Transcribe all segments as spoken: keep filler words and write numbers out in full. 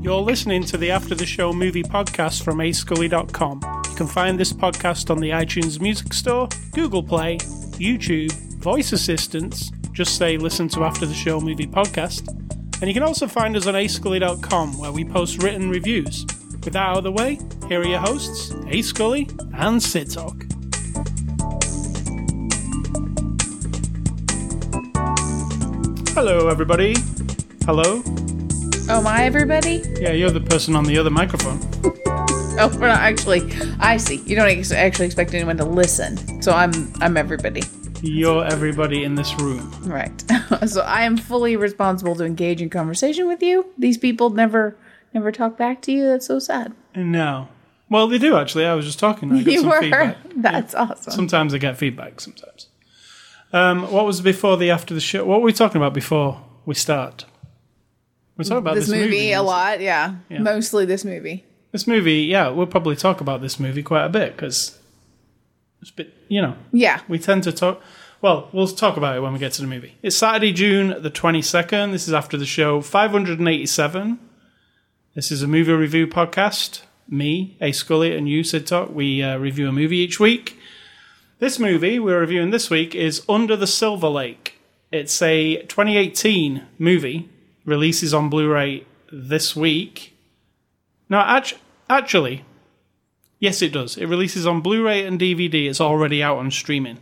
You're listening to the After the Show movie podcast from ace scully dot com. You can find this podcast on the iTunes Music Store, Google Play, YouTube, Voice Assistance, just say listen to After the Show movie podcast, and you can also find us on ace scully dot com where we post written reviews. With that out of the way, here are your hosts, Ace Scully and Sid Talk. Hello everybody. Hello. Oh, my everybody? Yeah, you're the person on the other microphone. Oh, we're not actually. I see. You don't ex- actually expect anyone to listen. So I'm I'm everybody. You're everybody in this room. Right. So I am fully responsible to engage in conversation with you. These people never never talk back to you. That's so sad. No. Well, they do, actually. I was just talking. I got you some were? Feedback. That's yeah. awesome. Sometimes I get feedback, sometimes. Um, what was before the after the show? What were we talking about before we start? We talk about this, this movie, movie a lot, yeah. yeah. Mostly this movie. This movie, yeah, we'll probably talk about this movie quite a bit because it's a bit, you know. Yeah. We tend to talk. Well, we'll talk about it when we get to the movie. It's Saturday, June the twenty-second. This is After the Show five eighty-seven. This is a movie review podcast. Me, Ace Scully, and you, Sid Talk. We uh, review a movie each week. This movie we're reviewing this week is Under the Silver Lake. It's a twenty eighteen movie. Releases on Blu-ray this week. No, actu- actually, yes, it does. It releases on Blu-ray and D V D. It's already out on streaming.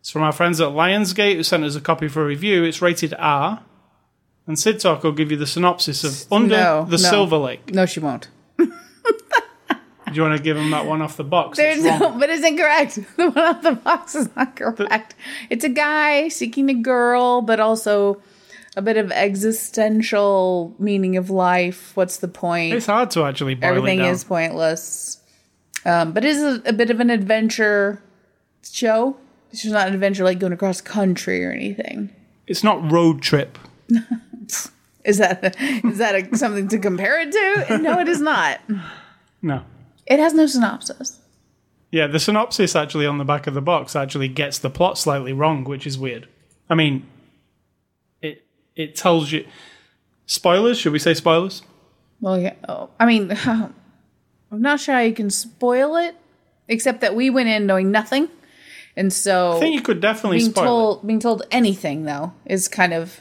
It's from our friends at Lionsgate, who sent us a copy for a review. It's rated R. And Sid Talk will give you the synopsis of Under no, the no. Silver Lake. No, she won't. Do you want to give them that one off the box? There's no, but it's incorrect. The one off the box is not correct. The, it's a guy seeking a girl, but also a bit of existential meaning of life. What's the point? It's hard to actually boil Everything it down. Is pointless. Um, but it is a, a bit of an adventure show. It's just not an adventure like going across country or anything. It's not road trip. Is that, is that a, something to compare it to? No, it is not. No. It has no synopsis. Yeah, the synopsis actually on the back of the box actually gets the plot slightly wrong, which is weird. I mean, it tells you spoilers. Should we say spoilers? Well, yeah. Oh, I mean, I'm not sure how you can spoil it, except that we went in knowing nothing, and so I think you could definitely being spoil told, it. Being told anything though is kind of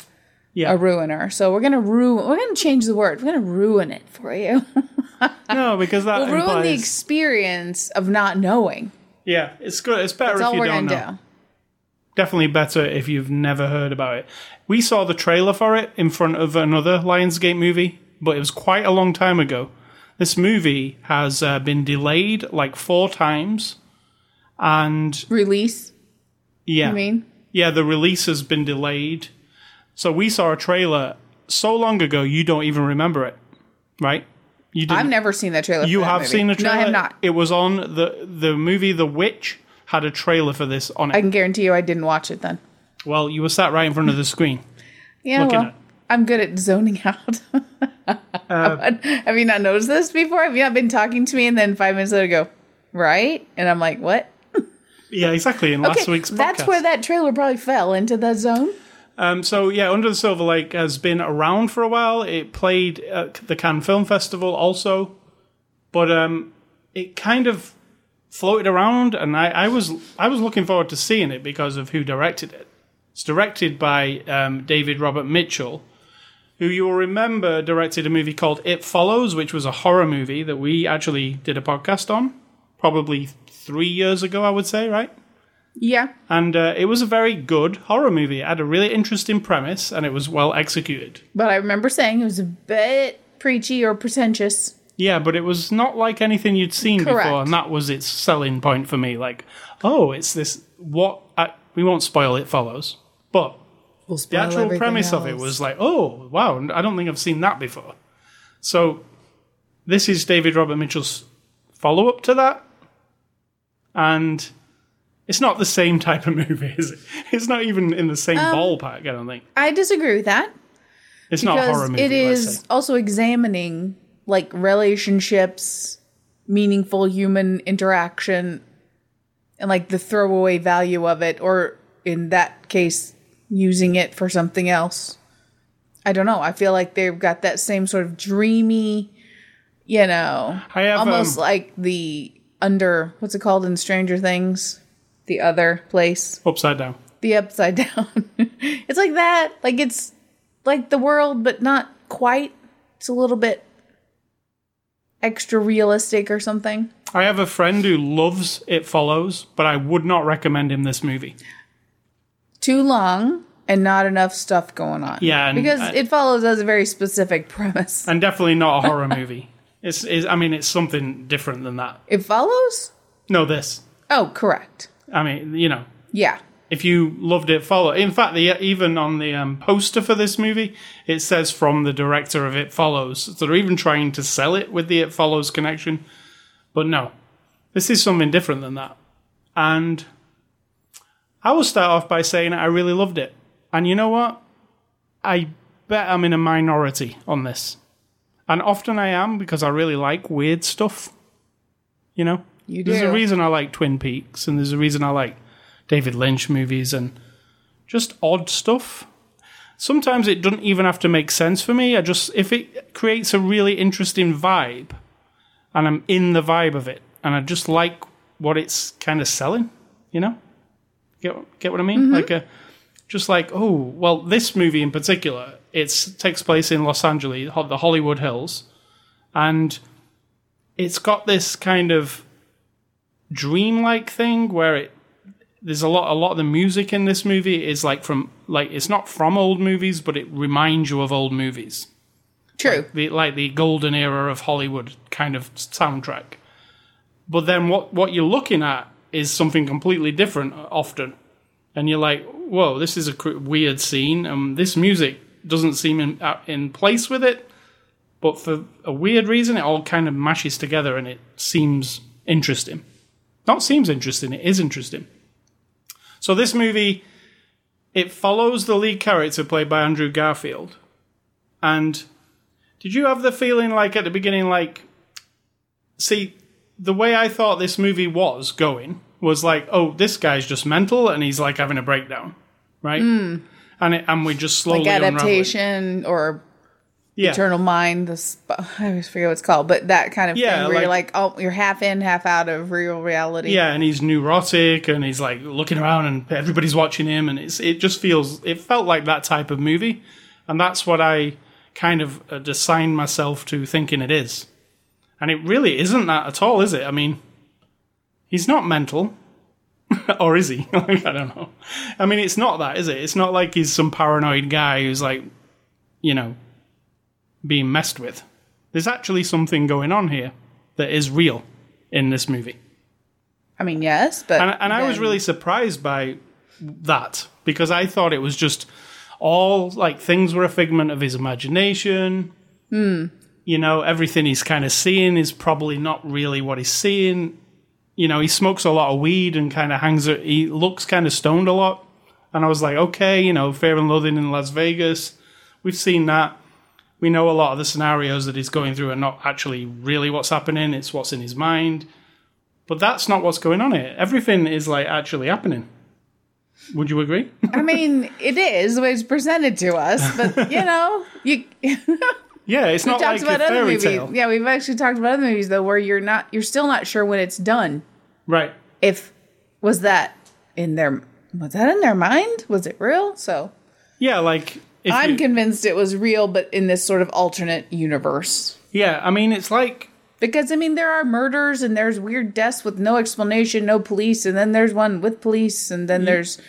yeah. a ruiner. So we're gonna ruin. We're gonna change the word. We're gonna ruin it for you. No, because that we'll implies ruin the experience of not knowing. Yeah, it's good. It's better That's if all you we're don't gonna know. Do. Definitely better if you've never heard about it. We saw the trailer for it in front of another Lionsgate movie, but it was quite a long time ago. This movie has uh, been delayed like four times. And release? Yeah. You mean? Yeah, the release has been delayed. So we saw a trailer so long ago, you don't even remember it, right? You didn't. I've never seen that trailer. You for that have movie. Seen the trailer? No, I have not. It was on the, the movie The Witch. Had a trailer for this on it. I can guarantee you I didn't watch it then. Well, you were sat right in front of the screen. Yeah, well, at I'm good at zoning out. uh, have you not noticed this before? Have you not been talking to me and then five minutes later go, right? And I'm like, what? Yeah, exactly. In okay, last week's podcast. That's where that trailer probably fell into the zone. Um, so, yeah, Under the Silver Lake has been around for a while. It played at the Cannes Film Festival also. But um, it kind of floated around, and I, I was I was looking forward to seeing it because of who directed it. It's directed by um, David Robert Mitchell, who you will remember directed a movie called It Follows, which was a horror movie that we actually did a podcast on, probably three years ago, I would say, right? Yeah. And uh, it was a very good horror movie. It had a really interesting premise, and it was well executed. But I remember saying it was a bit preachy or pretentious. Yeah, but it was not like anything you'd seen Correct. Before, and that was its selling point for me. Like, oh, it's this, what, I, we won't spoil It Follows, but we'll the actual premise else. Of it was like, oh, wow, I don't think I've seen that before. So this is David Robert Mitchell's follow-up to that, and it's not the same type of movie, is it? It's not even in the same um, ballpark, I don't think. I disagree with that. It's not a horror movie, it is also examining like relationships, meaningful human interaction, and like the throwaway value of it, or in that case, using it for something else. I don't know. I feel like they've got that same sort of dreamy, you know, I have, almost um, like the under, what's it called in Stranger Things? The other place. Upside Down. The Upside Down. It's like that. Like it's like the world, but not quite. It's a little bit extra realistic or something. I have a friend who loves It Follows, but I would not recommend him this movie. Too long and not enough stuff going on. Yeah. And, because uh, It Follows has a very specific premise. And definitely not a horror movie. It's, it's, I mean, it's something different than that. It Follows? No, this. Oh, correct. I mean, you know. Yeah. If you loved It Follows. In fact, the, even on the um, poster for this movie, it says from the director of It Follows. So they're even trying to sell it with the It Follows connection. But no, this is something different than that. And I will start off by saying I really loved it. And you know what? I bet I'm in a minority on this. And often I am, because I really like weird stuff. You know? You do. There's a reason I like Twin Peaks, and there's a reason I like David Lynch movies, and just odd stuff. Sometimes it doesn't even have to make sense for me. I just, if it creates a really interesting vibe, and I'm in the vibe of it, and I just like what it's kind of selling, you know? Get, get what I mean? Mm-hmm. Like a... Just like, oh, well, this movie in particular, it takes place in Los Angeles, the Hollywood Hills, and it's got this kind of dreamlike thing where it there's a lot, a lot of the music in this movie is like from, like it's not from old movies, but it reminds you of old movies. True, like the, like the golden era of Hollywood kind of soundtrack. But then what what you're looking at is something completely different often, and you're like, whoa, this is a weird scene. Um, this music doesn't seem in, uh, in place with it, but for a weird reason, it all kind of mashes together and it seems interesting. Not seems interesting, it is interesting. So this movie, it follows the lead character played by Andrew Garfield. And did you have the feeling like at the beginning, like, see, the way I thought this movie was going was like, oh, this guy's just mental, and he's like having a breakdown, right? Mm. And it, and we just slowly like adaptation unraveling. Or yeah. Eternal Mind. This I always forget what it's called, but that kind of yeah, thing where like, you're like, oh, you're half in, half out of real reality. Yeah, and he's neurotic, and he's like looking around, and everybody's watching him, and it's it just feels it felt like that type of movie, and that's what I kind of assigned myself to thinking it is, and it really isn't that at all, is it? I mean. He's not mental. Or is he? Like, I don't know. I mean, it's not that, is it? It's not like he's some paranoid guy who's like, you know, being messed with. There's actually something going on here that is real in this movie. I mean, yes, but... And, and then... I was really surprised by that, because I thought it was just all, like, things were a figment of his imagination. Hmm. You know, everything he's kind of seeing is probably not really what he's seeing. You know, he smokes a lot of weed and kind of hangs... He looks kind of stoned a lot. And I was like, okay, you know, Fear and Loathing in Las Vegas. We've seen that. We know a lot of the scenarios that he's going through are not actually really what's happening. It's what's in his mind. But that's not what's going on here. Everything is, like, actually happening. Would you agree? I mean, it is the way it's presented to us. But, you know, you... Yeah, it's not like a fairy tale. Yeah, we've actually talked about other movies, though, where you're not, you're still not sure when it's done. Right. If, was that in their, was that in their mind? Was it real? So. Yeah, like. If I'm you, convinced it was real, but in this sort of alternate universe. Yeah, I mean, it's like. Because, I mean, there are murders and there's weird deaths with no explanation, no police, and then there's one with police, and then yeah. there's,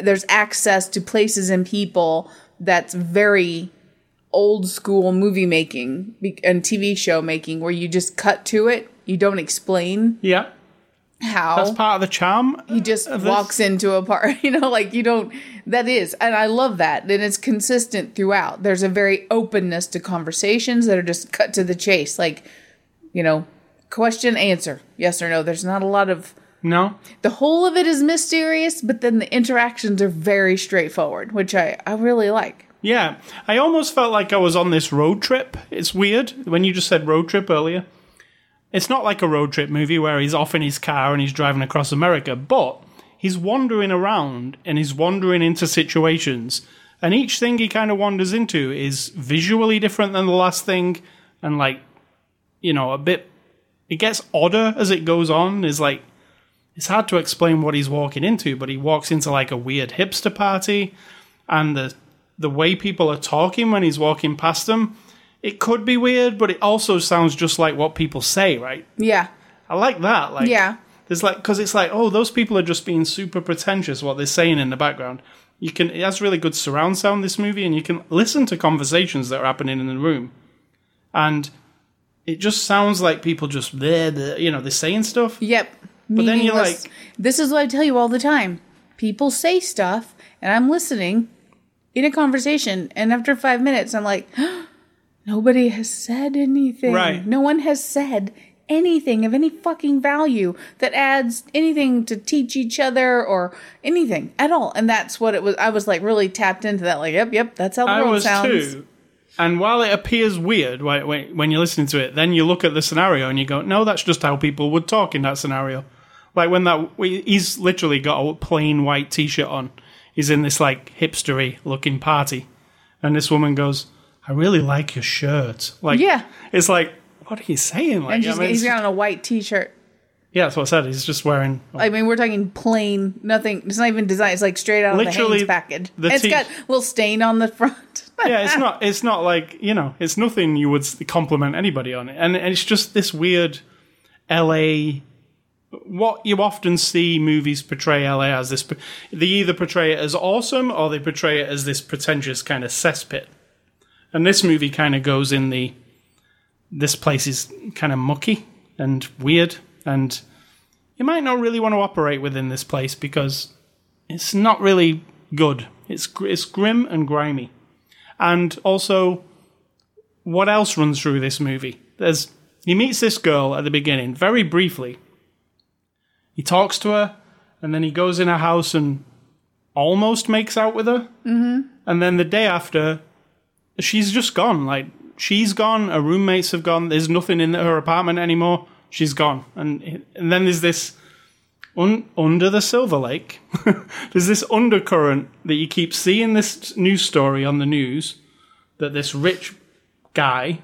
there's access to places and people that's very old school movie making and T V show making where you just cut to it. You don't explain. Yeah. How. That's part of the charm. He just walks this. into a part, you know, like you don't, that is. And I love that. And it's consistent throughout. There's a very openness to conversations that are just cut to the chase. Like, you know, question, answer, yes or no. There's not a lot of. No. The whole of it is mysterious, but then the interactions are very straightforward, which I, I really like. Yeah. I almost felt like I was on this road trip. It's weird when you just said road trip earlier. It's not like a road trip movie where he's off in his car and he's driving across America, but he's wandering around and he's wandering into situations. And each thing he kind of wanders into is visually different than the last thing. And like, you know, a bit, it gets odder as it goes on. It's like, it's hard to explain what he's walking into, but he walks into like a weird hipster party, and the the way people are talking when he's walking past them, it could be weird, but it also sounds just like what people say, right? Yeah. I like that. Like, yeah. There's like, because it's like, oh, those people are just being super pretentious, what they're saying in the background. You can, it has really good surround sound, this movie, and you can listen to conversations that are happening in the room. And it just sounds like people just, bleh, bleh, you know, they're saying stuff. Yep. But then you're like... This is what I tell you all the time. People say stuff, and I'm listening in a conversation, and after five minutes, I'm like, oh, nobody has said anything. Right. No one has said anything of any fucking value that adds anything to teach each other or anything at all. And that's what it was. I was like really tapped into that. Like, yep, yep, that's how the world sounds. I was too. And while it appears weird when you're listening to it, then you look at the scenario and you go, no, that's just how people would talk in that scenario. Like when that, he's literally got a plain white t-shirt on. He's in this like hipstery looking party. And this woman goes, I really like your shirt. Like, yeah. It's like, what are you saying? Like, and she's, I mean, he's got on a white t-shirt. Yeah, that's what I said. He's just wearing... Oh. I mean, we're talking plain, nothing... It's not even design. It's like straight out literally, of the Hanes package. The it's te- got a little stain on the front. Yeah, it's not It's not like, you know, it's nothing you would compliment anybody on. It. And, and it's just this weird L A... What you often see movies portray L A as this... They either portray it as awesome or they portray it as this pretentious kind of cesspit. And this movie kind of goes in the... This place is kind of mucky and weird... And you might not really want to operate within this place because it's not really good. It's it's grim and grimy. And also, what else runs through this movie? There's he meets this girl at the beginning, very briefly. He talks to her, and then he goes in her house and almost makes out with her. Mm-hmm. And then the day after, she's just gone. Like, she's gone, her roommates have gone, there's nothing in her apartment anymore. She's gone. And and then there's this, un, under the Silver Lake, there's this undercurrent that you keep seeing this news story on the news that this rich guy,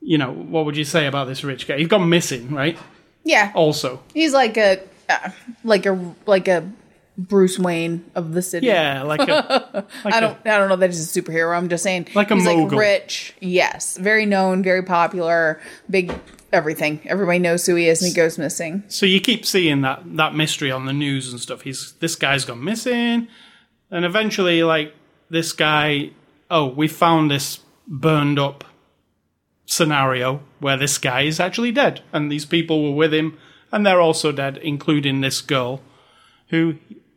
you know, what would you say about this rich guy? He's gone missing, right? Yeah. Also. He's like a, uh, like a, like a Bruce Wayne of the city. Yeah, like a... Like I, don't, a I don't know that he's a superhero, I'm just saying. Like a he's mogul. He's like rich, yes. Very known, very popular, big... Everything. Everybody knows who he is and he goes missing. So you keep seeing that that mystery on the news and stuff. He's this guy's gone missing. And eventually, like, this guy... Oh, we found this burned up scenario where this guy is actually dead. And these people were with him and they're also dead, including this girl who...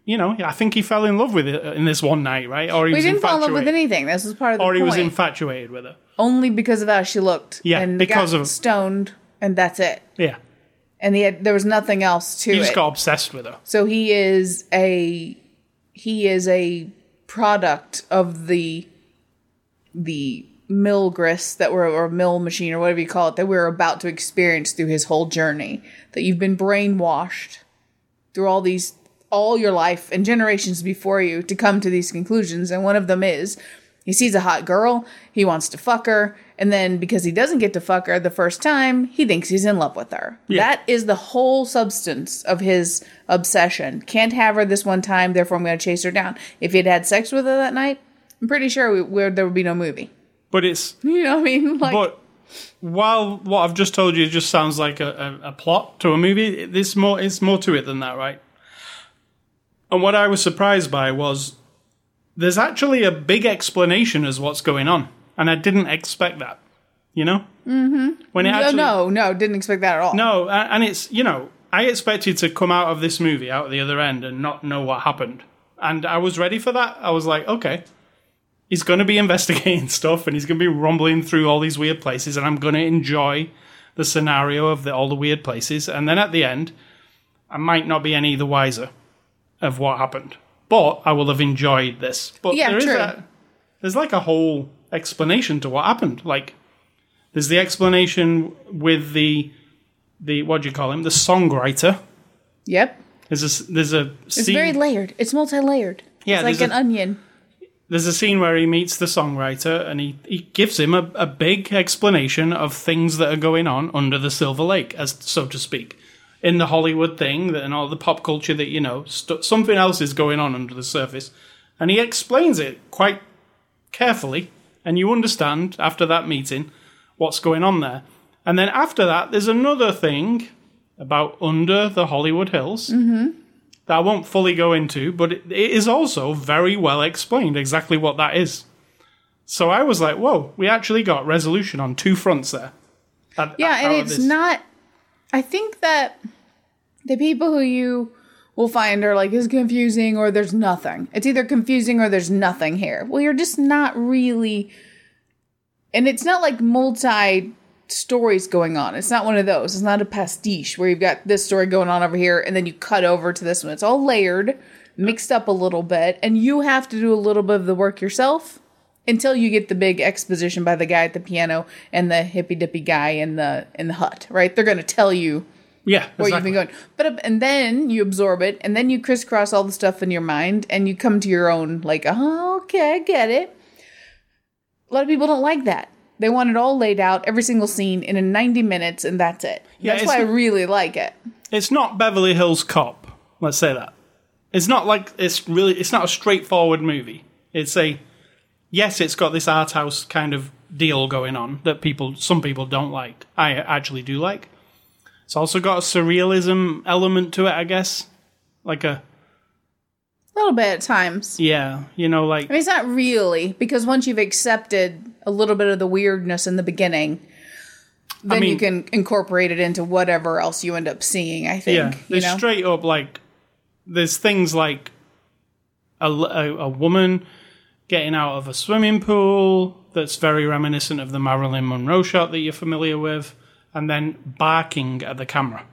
You know, I think he fell in love with it in this one night, right? Or he we was didn't infatuated. Fall in love with anything. This was part of the Or he point. Was infatuated with her. Only because of how she looked. Yeah, and because got of stoned, and that's it. Yeah. And he had, there was nothing else to he it. He just got obsessed with her. So he is a he is a product of the the mill grist that we're or mill machine or whatever you call it that we're about to experience through his whole journey. That you've been brainwashed through all these. All your life and generations before you to come to these conclusions. And one of them is he sees a hot girl, he wants to fuck her. And then because he doesn't get to fuck her the first time, he thinks he's in love with her. Yeah. That is the whole substance of his obsession. Can't have her this one time. Therefore, I'm going to chase her down. If he'd had sex with her that night, I'm pretty sure we, we, there would be no movie. But it's, you know what I mean? Like, but while what I've just told you just sounds like a, a, a plot to a movie, there's more, it's more to it than that, right? And what I was surprised by was there's actually a big explanation as what's going on. And I didn't expect that, you know? Mm-hmm. When it no, actually, no, no, didn't expect that at all. No, and it's, you know, I expected to come out of this movie, out the other end, and not know what happened. And I was ready for that. I was like, okay, he's going to be investigating stuff, and he's going to be rumbling through all these weird places, and I'm going to enjoy the scenario of the, all the weird places. And then at the end, I might not be any the wiser. Of what happened, but I will have enjoyed this. But yeah, there is true. That, there's like a whole explanation to what happened. Like, there's the explanation with the the what do you call him? The songwriter. Yep. There's a there's a. Scene. It's very layered. It's multi-layered. Yeah, it's like an a, onion. There's a scene where he meets the songwriter, and he, he gives him a, a big explanation of things that are going on under the Silver Lake, as so to speak, in the Hollywood thing that, and all the pop culture that, you know, st- something else is going on under the surface. And he explains it quite carefully, and you understand after that meeting what's going on there. And then after that, there's another thing about under the Hollywood Hills mm-hmm. that I won't fully go into, but it, it is also very well explained exactly what that is. So I was like, whoa, we actually got resolution on two fronts there. That, yeah, and it's this. not... I think that the people who you will find are like, it's confusing or there's nothing. It's either confusing or there's nothing here. Well, you're just not really... And it's not like multi-stories going on. It's not one of those. It's not a pastiche where you've got this story going on over here and then you cut over to this one. It's all layered, mixed up a little bit, and you have to do a little bit of the work yourself until you get the big exposition by the guy at the piano and the hippy-dippy guy in the in the hut, right? They're going to tell you yeah, where exactly. you've been going. But and then you absorb it, and then you crisscross all the stuff in your mind, and you come to your own, like, oh, okay, I get it. A lot of people don't like that. They want it all laid out, every single scene, in a ninety minutes, and that's it. Yeah, that's why I really like it. It's not Beverly Hills Cop, let's say that. It's not like, it's really, it's not a straightforward movie. It's a... Yes, it's got this art house kind of deal going on that people, some people don't like. I actually do like. It's also got a surrealism element to it, I guess. Like a... A little bit at times. Yeah, you know, like... I mean, it's not really, because once you've accepted a little bit of the weirdness in the beginning, then I mean, you can incorporate it into whatever else you end up seeing, I think. Yeah, there's you know? straight up, like... There's things like a, a, a woman... getting out of a swimming pool that's very reminiscent of the Marilyn Monroe shot that you're familiar with, and then barking at the camera.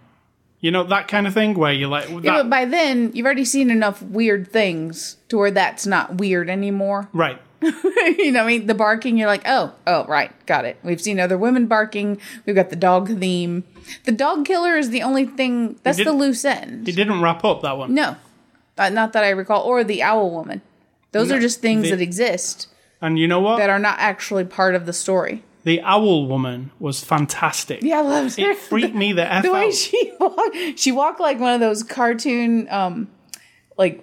You know, that kind of thing where you're like... That. Yeah, but by then, you've already seen enough weird things to where that's not weird anymore. Right. You know what I mean? The barking, you're like, oh, oh, right, got it. We've seen other women barking. We've got the dog theme. The dog killer is the only thing... That's did, the loose end. They didn't wrap up that one. No. Uh, not that I recall. Or the owl woman. Those no, are just things the, that exist. And you know what? That are not actually part of the story. The owl woman was fantastic. Yeah, I loved her. It freaked me the F out. The way she walked. She walked like one of those cartoon, um, like,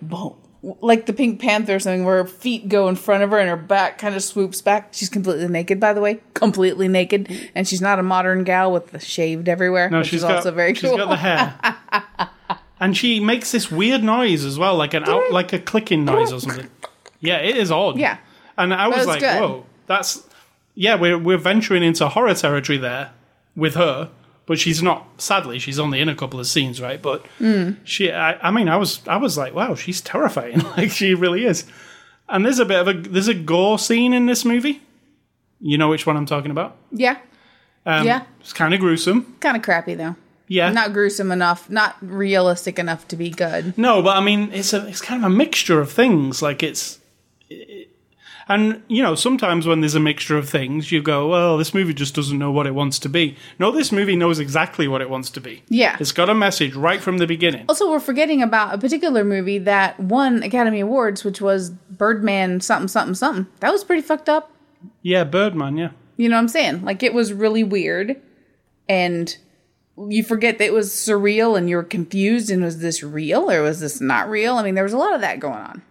like the Pink Panther or something, where her feet go in front of her and her back kind of swoops back. She's completely naked, by the way. Completely naked. And she's not a modern gal with the shaved everywhere. No, which she's is got, also very cool. She's got the hair. And she makes this weird noise as well, like an out, I, like a clicking noise or something. Yeah, it is odd. Yeah. And I was, was like, good. Whoa, that's... Yeah, we're, we're venturing into horror territory there with her, but she's not... Sadly, she's only in a couple of scenes, right? But mm. she... I, I mean, I was I was like, wow, she's terrifying. Like, she really is. And there's a bit of a... There's a gore scene in this movie. You know which one I'm talking about? Yeah. Um, yeah. It's kind of gruesome. Kind of crappy, though. Yeah. Not gruesome enough. Not realistic enough to be good. No, but I mean, it's a it's kind of a mixture of things. Like, it's... And, you know, sometimes when there's a mixture of things, you go, well, this movie just doesn't know what it wants to be. No, this movie knows exactly what it wants to be. Yeah. It's got a message right from the beginning. Also, we're forgetting about a particular movie that won Academy Awards, which was Birdman something, something, something. That was pretty fucked up. Yeah, Birdman, yeah. You know what I'm saying? Like, it was really weird, and you forget that it was surreal, and you were confused, and was this real, or was this not real? I mean, there was a lot of that going on.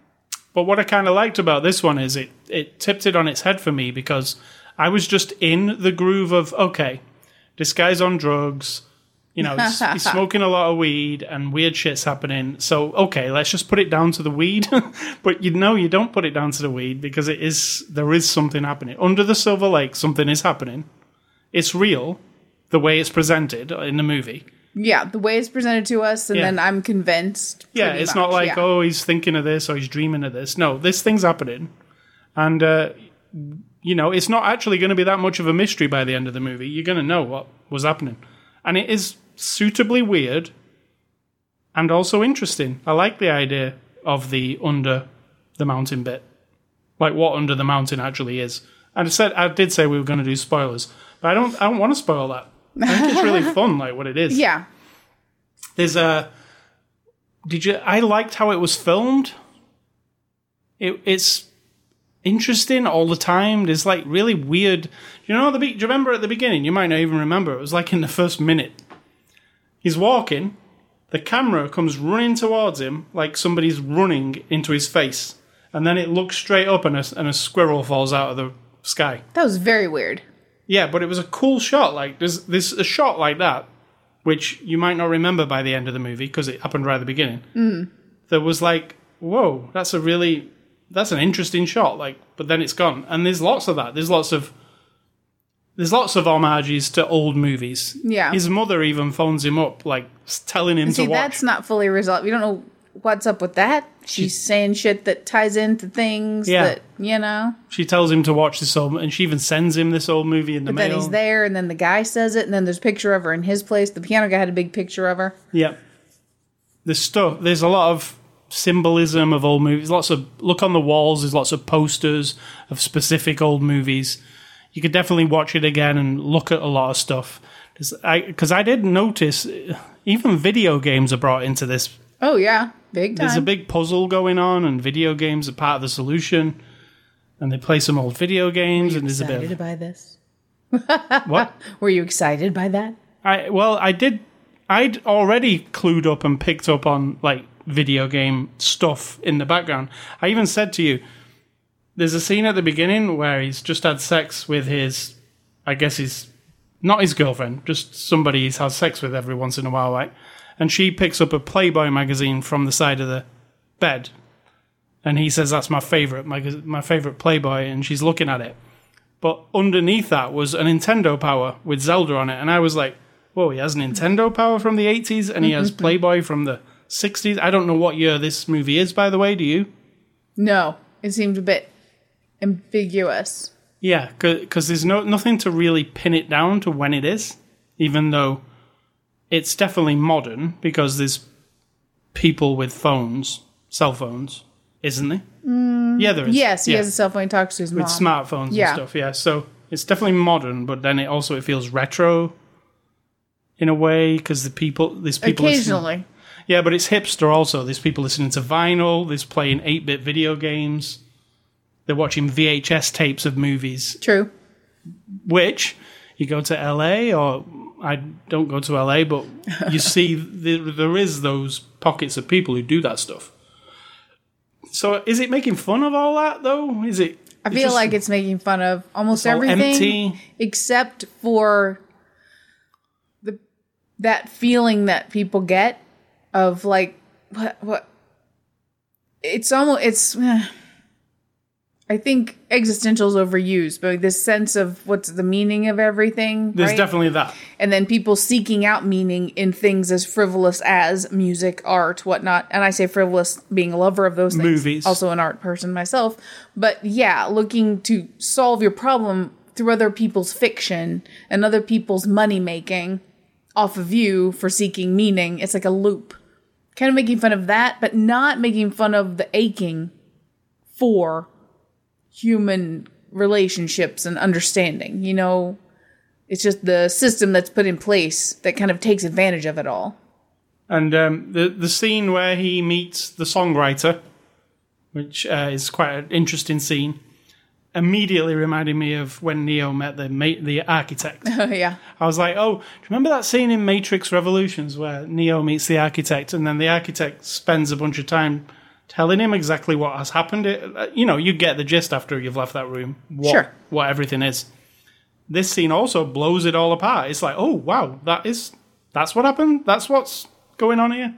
But what I kind of liked about this one is it, it tipped it on its head for me, because I was just in the groove of, okay, this guy's on drugs, you know, he's, he's smoking a lot of weed and weird shit's happening. So, okay, let's just put it down to the weed. But you know, you don't put it down to the weed, because it is there is something happening. Under the Silver Lake, something is happening. It's real, the way it's presented in the movie. Yeah, the way it's presented to us, and yeah. then I'm convinced. Yeah, it's much. not like, yeah. oh, he's thinking of this, or he's dreaming of this. No, this thing's happening. And, uh, you know, it's not actually going to be that much of a mystery by the end of the movie. You're going to know what was happening. And it is suitably weird and also interesting. I like the idea of the under the mountain bit. like what Under the Mountain actually is. And I said I did say we were going to do spoilers, but I don't. I don't want to spoil that. I think it's really fun, like what it is. Yeah. There's a. Did you? I liked how it was filmed. It, it's interesting all the time. There's like really weird. You know, the do you remember at the beginning? You might not even remember. It was like in the first minute. He's walking. The camera comes running towards him like somebody's running into his face. And then it looks straight up and a, and a squirrel falls out of the sky. That was very weird. Yeah, but it was a cool shot. Like there's, there's a shot like that, which you might not remember by the end of the movie because it happened right at the beginning. Mm. There was like, whoa, that's a really... That's an interesting shot, like, but then it's gone. And there's lots of that. There's lots of there's lots of homages to old movies. Yeah. His mother even phones him up, like, telling him See, to watch. See, that's not fully resolved. We don't know what's up with that. She's she, saying shit that ties into things yeah. that, you know. She tells him to watch this old, and she even sends him this old movie in the but mail. But then he's there, and then the guy says it, and then there's a picture of her in his place. The piano guy had a big picture of her. Yep. Yeah. There's stuff. There's a lot of symbolism of old movies. Lots of look on the walls. There's lots of posters of specific old movies. You could definitely watch it again and look at a lot of stuff. Because I, 'cause I did notice even video games are brought into this. Oh yeah, big time. There's a big puzzle going on, and video games are part of the solution. And they play some old video games. Were you and there's a bit. Excited by this? What? Were you excited by that? I well, I did. I'd already clued up and picked up on like. Video game stuff in the background. I even said to you, there's a scene at the beginning where he's just had sex with his, I guess his, not his girlfriend, just somebody he's had sex with every once in a while, right? And she picks up a Playboy magazine from the side of the bed. And he says, that's my favorite, my, my favorite Playboy. And she's looking at it. But underneath that was a Nintendo Power with Zelda on it. And I was like, whoa, he has Nintendo Power from the eighties and he has Playboy from the sixties. I don't know what year this movie is, by the way. Do you? No, it seemed a bit ambiguous. Yeah, because there's no nothing to really pin it down to when it is, even though it's definitely modern because there's people with phones, cell phones, isn't there? Mm, yeah, there is. Yes, he yeah. has a cell phone. He talks to his mom. With smartphones yeah. and stuff. Yeah, so it's definitely modern, but then it also it feels retro in a way because the people these people occasionally. Are, Yeah, but it's hipster also. There's people listening to vinyl. There's playing eight-bit video games. They're watching V H S tapes of movies. True. Which, you go to L A, or I don't go to L A, but you see there, there is those pockets of people who do that stuff. So is it making fun of all that, though? Is it? I feel it's just, like it's making fun of almost everything. Empty. Except for the that feeling that people get. Of like what what it's almost it's uh, I think existential's overused, but this sense of what's the meaning of everything. There's right? definitely that, and then people seeking out meaning in things as frivolous as music, art, whatnot. And I say frivolous being a lover of those things, movies. Also an art person myself, but yeah, looking to solve your problem through other people's fiction and other people's money making off of you for seeking meaning. It's like a loop. Kind of making fun of that, but not making fun of the aching for human relationships and understanding. You know, it's just the system that's put in place that kind of takes advantage of it all. And um, the, the scene where he meets the songwriter, which uh, is quite an interesting scene, immediately reminded me of when Neo met the ma- the architect. Oh, yeah. I was like, oh, do you remember that scene in Matrix Revolutions where Neo meets the architect and then the architect spends a bunch of time telling him exactly what has happened? It, you know, you get the gist after you've left that room, what, sure. what everything is. This scene also blows it all apart. It's like, oh, wow, that is, that's what happened? That's what's going on here?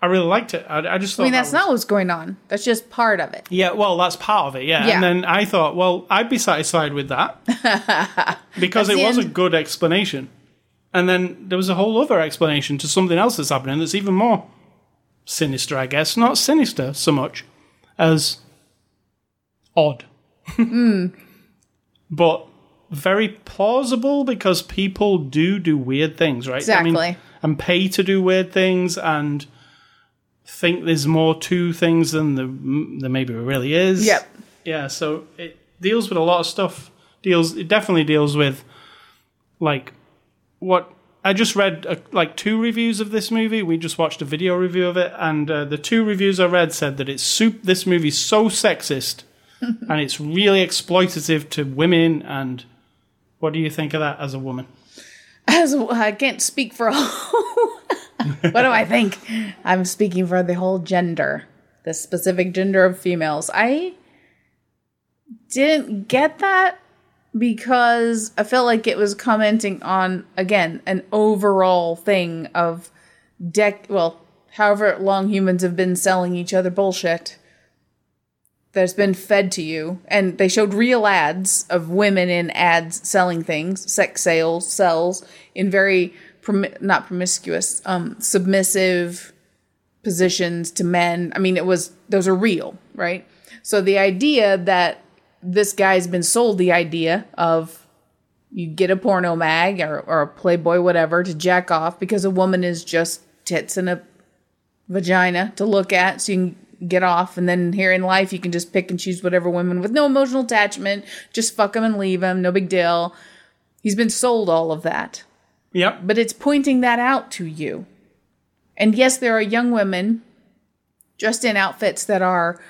I really liked it. I, I just thought I mean, that's that was, not what's going on. That's just part of it. Yeah, well, that's part of it, yeah. yeah. And then I thought, well, I'd be satisfied with that because it was end. a good explanation. And then there was a whole other explanation to something else that's happening that's even more sinister, I guess. Not sinister so much as odd. mm. But very plausible because people do do weird things, right? Exactly. I mean, and pay to do weird things and... think there's more to things than the, there maybe really is. Yep. Yeah, so it deals with a lot of stuff. Deals It definitely deals with, like, what... I just read, uh, like, two reviews of this movie. We just watched a video review of it, and uh, the two reviews I read said that it's soup. This movie's so sexist, and it's really exploitative to women, and what do you think of that as a woman? As I can't speak for all... What do I think? I'm speaking for the whole gender, the specific gender of females. I didn't get that. Because I felt like it was commenting on, again, an overall thing of, dec- well, however long humans have been selling each other bullshit that's been fed to you. And they showed real ads of women in ads selling things, sex sales, sells, in very, prom- not promiscuous, um, submissive positions to men. I mean, it was, those are real, right? So the idea that this guy's been sold the idea of you get a porno mag or, or a Playboy, whatever, to jack off because a woman is just tits and a vagina to look at so you can get off. And then here in life, you can just pick and choose whatever women with no emotional attachment, just fuck them and leave them. No big deal. He's been sold all of that. Yep. But it's pointing that out to you. And yes, there are young women dressed in outfits that are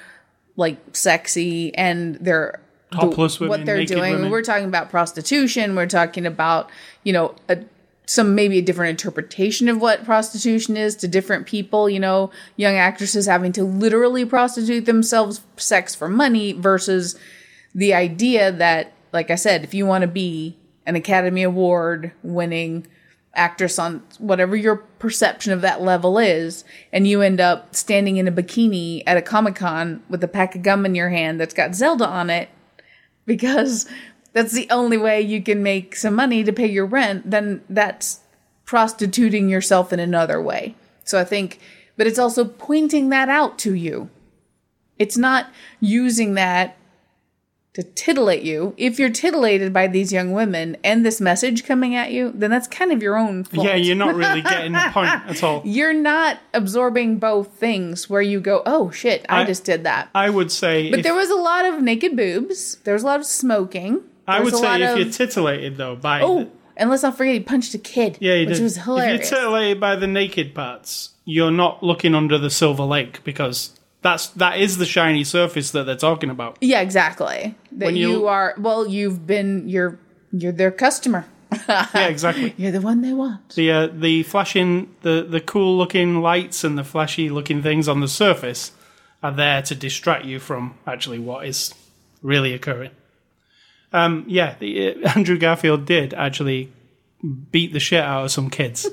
like sexy and they're topless women, what they're doing. Women. We're talking about prostitution. We're talking about, you know, a, some maybe a different interpretation of what prostitution is to different people. You know, young actresses having to literally prostitute themselves, sex for money, versus the idea that, like I said, if you want to be an Academy Award winning actress on whatever your perception of that level is, and you end up standing in a bikini at a Comic-Con with a pack of gum in your hand that's got Zelda on it, because that's the only way you can make some money to pay your rent, then that's prostituting yourself in another way. So I think, but it's also pointing that out to you. It's not using that to titillate you. If you're titillated by these young women and this message coming at you, then that's kind of your own fault. Yeah, you're not really getting the point at all. You're not absorbing both things where you go, oh, shit, I, I just did that. I would say... But if, there was a lot of naked boobs. There was a lot of smoking. I would say if of, you're titillated, though, by... Oh, the, and let's not forget he punched a kid, yeah, he which did. Was hilarious. If you're titillated by the naked parts, you're not looking under the Silver Lake, because... That's that is the shiny surface that they're talking about. Yeah, exactly. That when you, you are well, you've been you're you're their customer. Yeah, exactly. You're the one they want. The uh, the flashing the, the cool looking lights and the flashy looking things on the surface are there to distract you from actually what is really occurring. Um, yeah, the, uh, Andrew Garfield did actually beat the shit out of some kids.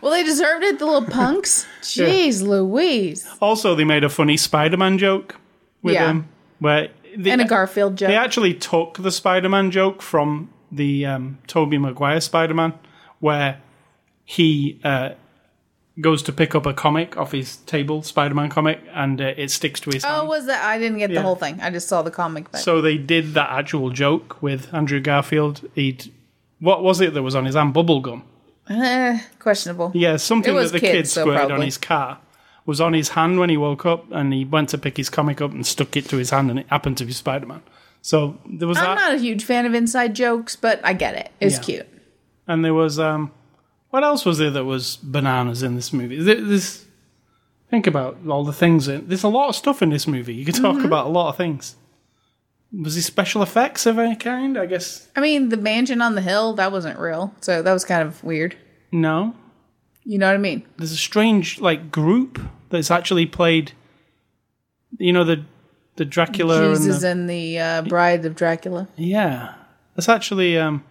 Well, they deserved it, the little punks. Jeez, yeah. Louise. Also, they made a funny Spider-Man joke with yeah. them. Where they, and a Garfield joke. They actually took the Spider-Man joke from the um, Tobey Maguire Spider-Man, where he uh, goes to pick up a comic off his table, Spider-Man comic, and uh, it sticks to his hand. Oh, was that? I didn't get yeah. the whole thing. I just saw the comic. But. So they did that actual joke with Andrew Garfield. He'd, what was it that was on his hand? Bubblegum. Uh, questionable. Yeah, something that the kids, kid squirted so on his car was on his hand when he woke up, and he went to pick his comic up and stuck it to his hand, and it happened to be Spider-Man. So there was. I'm that. not a huge fan of inside jokes, but I get it. It's yeah. cute. And there was um, what else was there that was bananas in this movie? This think about all the things. In, there's a lot of stuff in this movie. You could talk mm-hmm. about a lot of things. Was he special effects of any kind, I guess? I mean, the mansion on the hill, that wasn't real. So that was kind of weird. No. You know what I mean? There's a strange, like, group that's actually played, you know, the the Dracula. Jesus and the, and the uh, Bride of Dracula. Yeah. That's actually, um,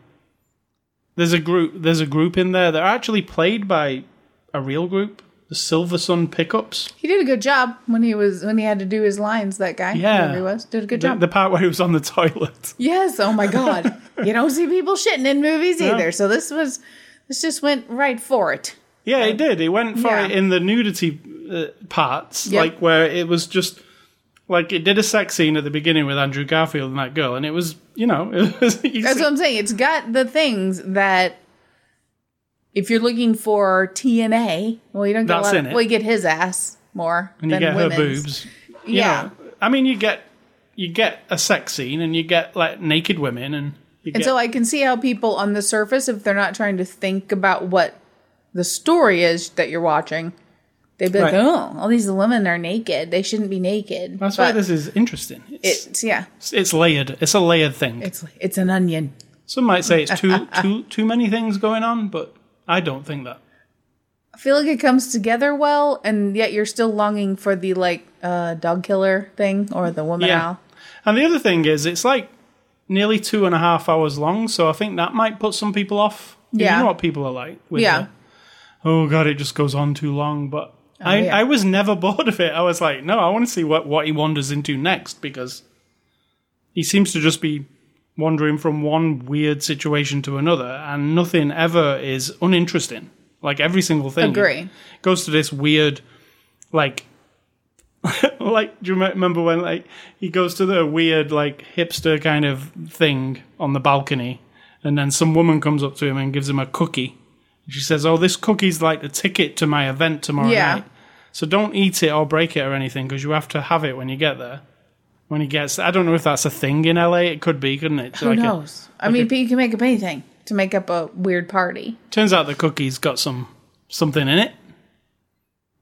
there's a group, there's a group in there that are actually played by a real group. The Silver Sun Pickups. He did a good job when he was when he had to do his lines, that guy. Yeah. Whoever he was. Did a good the, job. The part where he was on the toilet. Yes. Oh, my God. You don't see people shitting in movies no. either. So this was, this just went right for it. Yeah, like, it did. It went for yeah. it in the nudity uh, parts, yep. like where it was just, like it did a sex scene at the beginning with Andrew Garfield and that girl. And it was, you know. It was easy. That's what I'm saying. It's got the things that... If you're looking for T N A, well, you don't get That's a lot of, in it. Well, you get his ass more and than you get women's. Her boobs. You yeah. know, I mean, you get you get a sex scene and you get like naked women and you get... And so I can see how people on the surface, if they're not trying to think about what the story is that you're watching, they'd be like, right. oh, all these women are naked. They shouldn't be naked. That's but why this is interesting. It's, it's yeah. It's, it's layered. It's a layered thing. It's it's an onion. Some might say it's too too too many things going on, but I don't think that. I feel like it comes together well, and yet you're still longing for the like uh, dog killer thing or the woman yeah. owl. And the other thing is, it's like nearly two and a half hours long, so I think that might put some people off. Yeah, you know what people are like. With yeah. The, oh god, it just goes on too long, but. Oh, I, yeah. I was never bored of it. I was like, no, I want to see what, what he wanders into next because he seems to just be wandering from one weird situation to another and nothing ever is uninteresting. Like every single thing Agree. goes to this weird, like, like do you remember when like he goes to the weird like hipster kind of thing on the balcony and then some woman comes up to him and gives him a cookie. She says, oh, this cookie's like the ticket to my event tomorrow yeah. night. So don't eat it or break it or anything because you have to have it when you get there. When he gets... I don't know if that's a thing in L A. It could be, couldn't it? Who like knows? A, like I mean, a, but you can make up anything to make up a weird party. Turns out the cookie's got some something in it.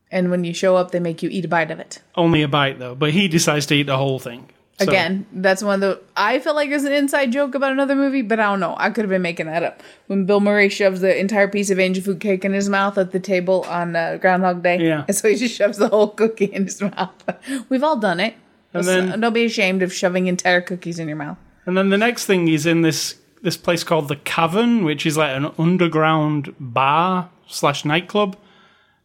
And when you show up, they make you eat a bite of it. Only a bite, though. But he decides to eat the whole thing. So. Again, that's one of the... I feel like there's an inside joke about another movie, but I don't know. I could have been making that up. When Bill Murray shoves the entire piece of angel food cake in his mouth at the table on uh, Groundhog Day. Yeah. And so he just shoves the whole cookie in his mouth. We've all done it. And so then, don't be ashamed of shoving entire cookies in your mouth. And then the next thing is in this, this place called The Cavern, which is like an underground bar slash nightclub.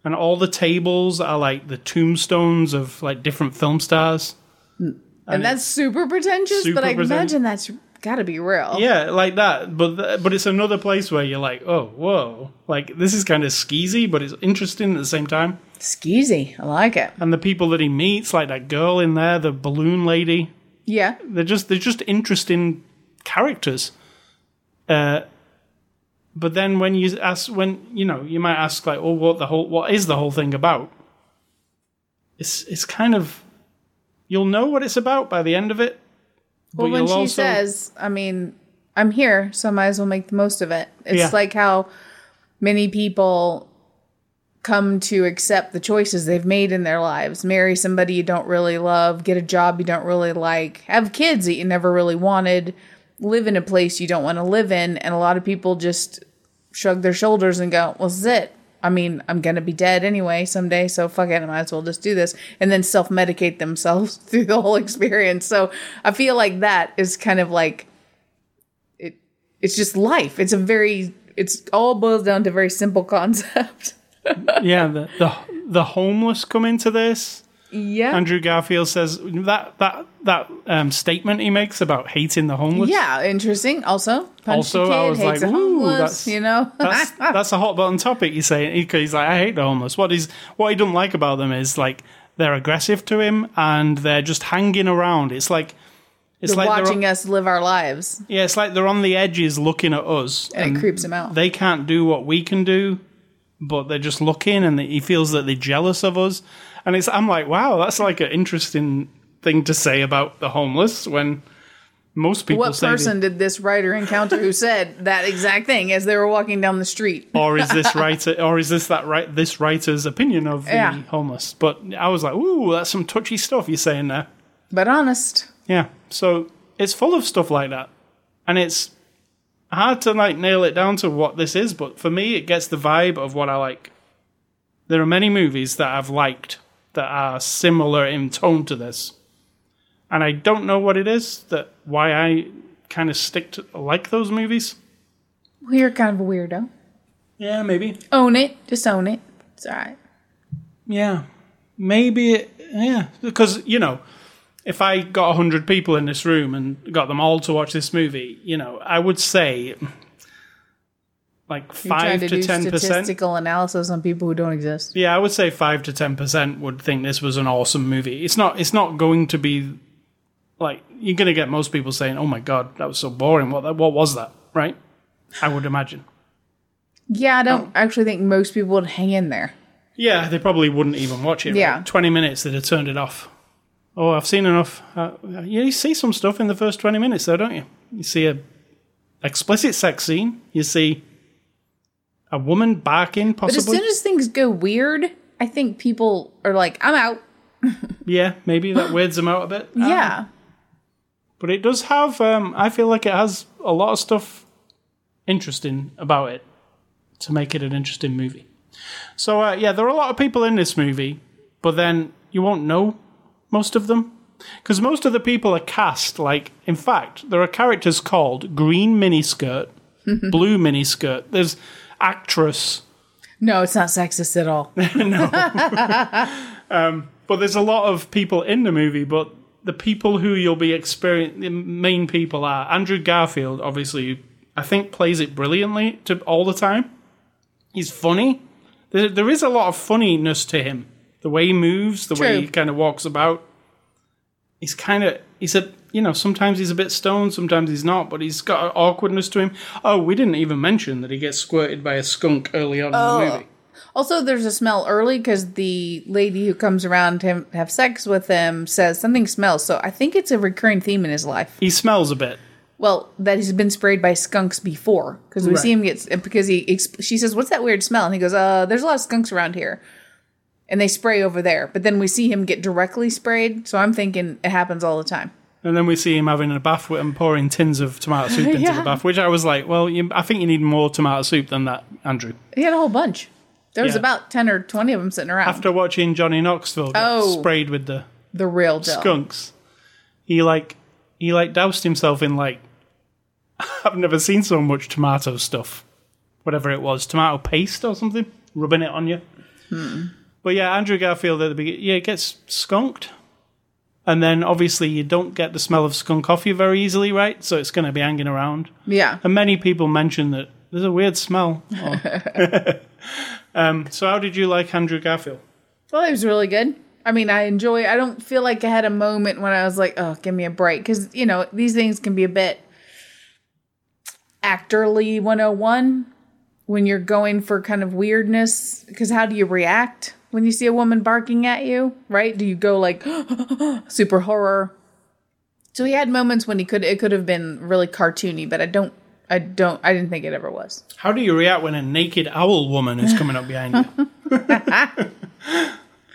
And all the tables are like the tombstones of like different film stars. Mm. And, and that's super pretentious, super but I pretentious. imagine that's got to be real. Yeah, like that. But th- but it's another place where you're like, oh, whoa. Like, this is kind of skeezy, but it's interesting at the same time. Skeezy. I like it. And the people that he meets, like that girl in there, the balloon lady. Yeah. They're just, they're just interesting characters. Uh, but then when you ask, when, you know, you might ask, like, oh, what the whole, what is the whole thing about? It's It's kind of... You'll know what it's about by the end of it. Well, when she also... says, I mean, I'm here, so I might as well make the most of it. It's yeah. like how many people come to accept the choices they've made in their lives. Marry somebody you don't really love, get a job you don't really like, have kids that you never really wanted, live in a place you don't want to live in. And a lot of people just shrug their shoulders and go, well, this is it. I mean, I'm going to be dead anyway someday, so fuck it, I might as well just do this. And then self-medicate themselves through the whole experience. So I feel like that is kind of like, it. it's just life. It's a very, it's all boils down to a very simple concept. yeah, the, the the homeless come into this. Yeah. Andrew Garfield says that that that um, statement he makes about hating the homeless. Yeah, interesting. Also, punched also, a kid, I was hates like, the homeless, that's, you know, that's, that's a hot button topic. He's saying he's like, I hate the homeless. What is what he doesn't like about them is like they're aggressive to him and they're just hanging around. It's like it's they're like watching on, us live our lives. Yeah, it's like they're on the edges looking at us, and, and it creeps him out. They can't do what we can do, but they're just looking, and he feels that they're jealous of us. And it's, I'm like, wow, that's like an interesting thing to say about the homeless when most people what say... What person did this writer encounter who said that exact thing as they were walking down the street? Or is this writer, or is this that right, this writer's opinion of the yeah. homeless? But I was like, ooh, that's some touchy stuff you're saying there. But honest. Yeah. So it's full of stuff like that. And it's hard to like nail it down to what this is, but for me, it gets the vibe of what I like. There are many movies that I've liked that are similar in tone to this. And I don't know what it is, that why I kind of stick to like those movies. Well, you're kind of a weirdo. Yeah, maybe. Own it. Just own it. It's all right. Yeah. Maybe, it, yeah. Because, you know, if I got one hundred people in this room and got them all to watch this movie, you know, I would say... Like five to, to do ten percent statistical analysis on people who don't exist. Yeah, I would say five to ten percent would think this was an awesome movie. It's not. It's not going to be like you're going to get most people saying, "Oh my god, that was so boring. What? What was that?" Right? I would imagine. Yeah, I don't um, actually think most people would hang in there. Yeah, they probably wouldn't even watch it. Yeah, right? twenty minutes they'd have turned it off. Oh, I've seen enough. Uh, you see some stuff in the first twenty minutes, though, don't you? You see a explicit sex scene. You see a woman barking, possibly. But as soon as things go weird, I think people are like, I'm out. Yeah, maybe that weirds them out a bit. Um, yeah. But it does have, um, I feel like it has a lot of stuff interesting about it to make it an interesting movie. So, uh, yeah, there are a lot of people in this movie, but then you won't know most of them. Because most of the people are cast, like, in fact, there are characters called Green Miniskirt, Blue Miniskirt. There's Actress. No, it's not sexist at all. No. um, but there's a lot of people in the movie, but the people who you'll be experiencing, the main people are Andrew Garfield, obviously, I think plays it brilliantly to, all the time. He's funny. There, there is a lot of funniness to him. The way he moves, the True. way he kind of walks about. He's kind of, he's a, you know, sometimes he's a bit stoned, sometimes he's not, but he's got an awkwardness to him. Oh, we didn't even mention that he gets squirted by a skunk early on oh. in the movie. Also, there's a smell early because the lady who comes around to have sex with him says something smells. So I think it's a recurring theme in his life. He smells a bit. Well, that he's been sprayed by skunks before because we right. see him get because he she says, "What's that weird smell?" And he goes, "Uh, there's a lot of skunks around here," and they spray over there. But then we see him get directly sprayed, so I'm thinking it happens all the time. And then we see him having a bath with him pouring tins of tomato soup into yeah. the bath, which I was like, "Well, you, I think you need more tomato soup than that, Andrew." He had a whole bunch. There was yeah. about ten or twenty of them sitting around. After watching Johnny Knoxville get oh, sprayed with the the real deal. skunks, he like he like doused himself in like. I've never seen so much tomato stuff. Whatever it was. Tomato paste or something. Rubbing it on you. Hmm. But yeah, Andrew Garfield at the beginning, yeah, it gets skunked. And then obviously you don't get the smell of skunk off you very easily, right? So it's going to be hanging around. Yeah. And many people mention that there's a weird smell. Oh. um, so how did you like Andrew Garfield? Well, he was really good. I mean, I enjoy, I don't feel like I had a moment when I was like, oh, give me a break. Because, you know, these things can be a bit actorly one oh one when you're going for kind of weirdness, because how do you react when you see a woman barking at you, right? Do you go like super horror? So he had moments when he could it could have been really cartoony, but I don't I don't I didn't think it ever was. How do you react when a naked owl woman is coming up behind you?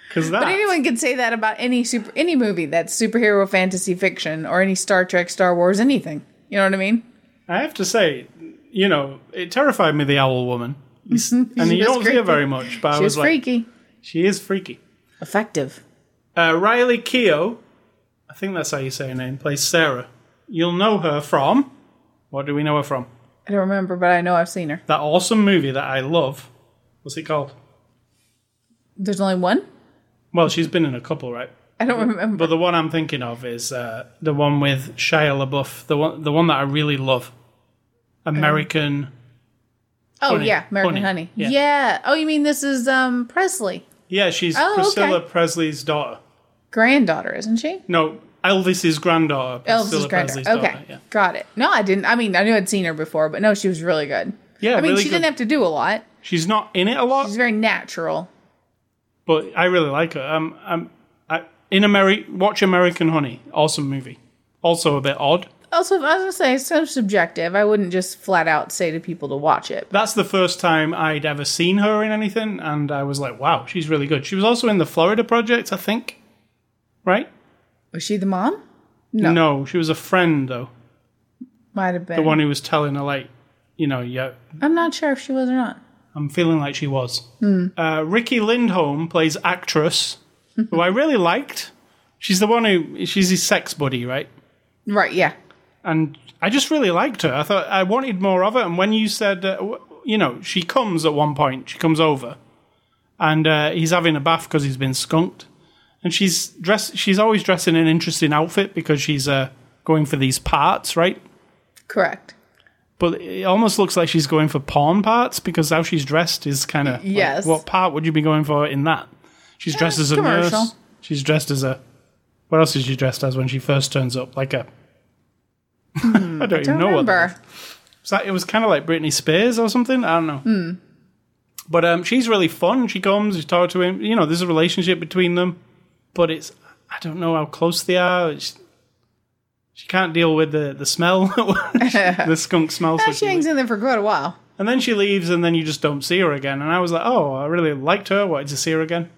Cuz that But anyone could say that about any super any movie that's superhero fantasy fiction or any Star Trek, Star Wars, anything. You know what I mean? I have to say, you know, it terrified me, the owl woman. Mm-hmm. And you don't see her very much, but she I was like... She is freaky. She is freaky. Effective. Uh, Riley Keough, I think that's how you say her name, plays Sarah. You'll know her from... What do we know her from? I don't remember, but I know I've seen her. That awesome movie that I love. What's it called? There's only one? Well, she's been in a couple, right? I don't remember. But the one I'm thinking of is uh, the one with Shia LaBeouf, the one the one that I really love, American. Oh Honey. yeah, American Honey. Honey. Yeah. yeah. Oh, you mean this is um, Presley? Yeah, she's oh, Priscilla okay. Presley's daughter. Granddaughter, isn't she? No, Elvis's granddaughter. Priscilla Elvis's granddaughter. Presley's okay, daughter, yeah. Got it. No, I didn't. I mean, I knew I'd seen her before, but no, she was really good. Yeah, I mean, really she good. didn't have to do a lot. She's not in it a lot. She's very natural. But I really like her. Um, I'm. In Ameri- watch American Honey. Awesome movie. Also a bit odd. Also, I was going to say, it's so subjective. I wouldn't just flat out say to people to watch it. That's the first time I'd ever seen her in anything, and I was like, wow, she's really good. She was also in the Florida Project, I think. Right? Was she the mom? No. No, she was a friend, though. Might have been. The one who was telling her, like, you know, yeah. I'm not sure if she was or not. I'm feeling like she was. Mm. Uh, Ricky Lindholm plays Actress, who I really liked. She's the one who... She's his sex buddy, right? Right, yeah. And I just really liked her. I thought I wanted more of her. And when you said... Uh, you know, she comes at one point. She comes over. And uh, he's having a bath because he's been skunked. And she's dressed... She's always dressed in an interesting outfit because she's uh, going for these parts, right? Correct. But it almost looks like she's going for porn parts because how she's dressed is kind of... Yes. Like, what part would you be going for in that? She's dressed yeah, as a commercial. nurse. She's dressed as a... What else is she dressed as when she first turns up? Like a... Mm, I don't I even don't know remember. what was that. It was kind of like Britney Spears or something. I don't know. Mm. But um, she's really fun. She comes, you talk to him. You know, there's a relationship between them. But it's... I don't know how close they are. It's, she can't deal with the, the smell. The skunk smell. So she hangs in there for quite a while. And then she leaves, and then you just don't see her again. And I was like, oh, I really liked her. Wanted to see her again.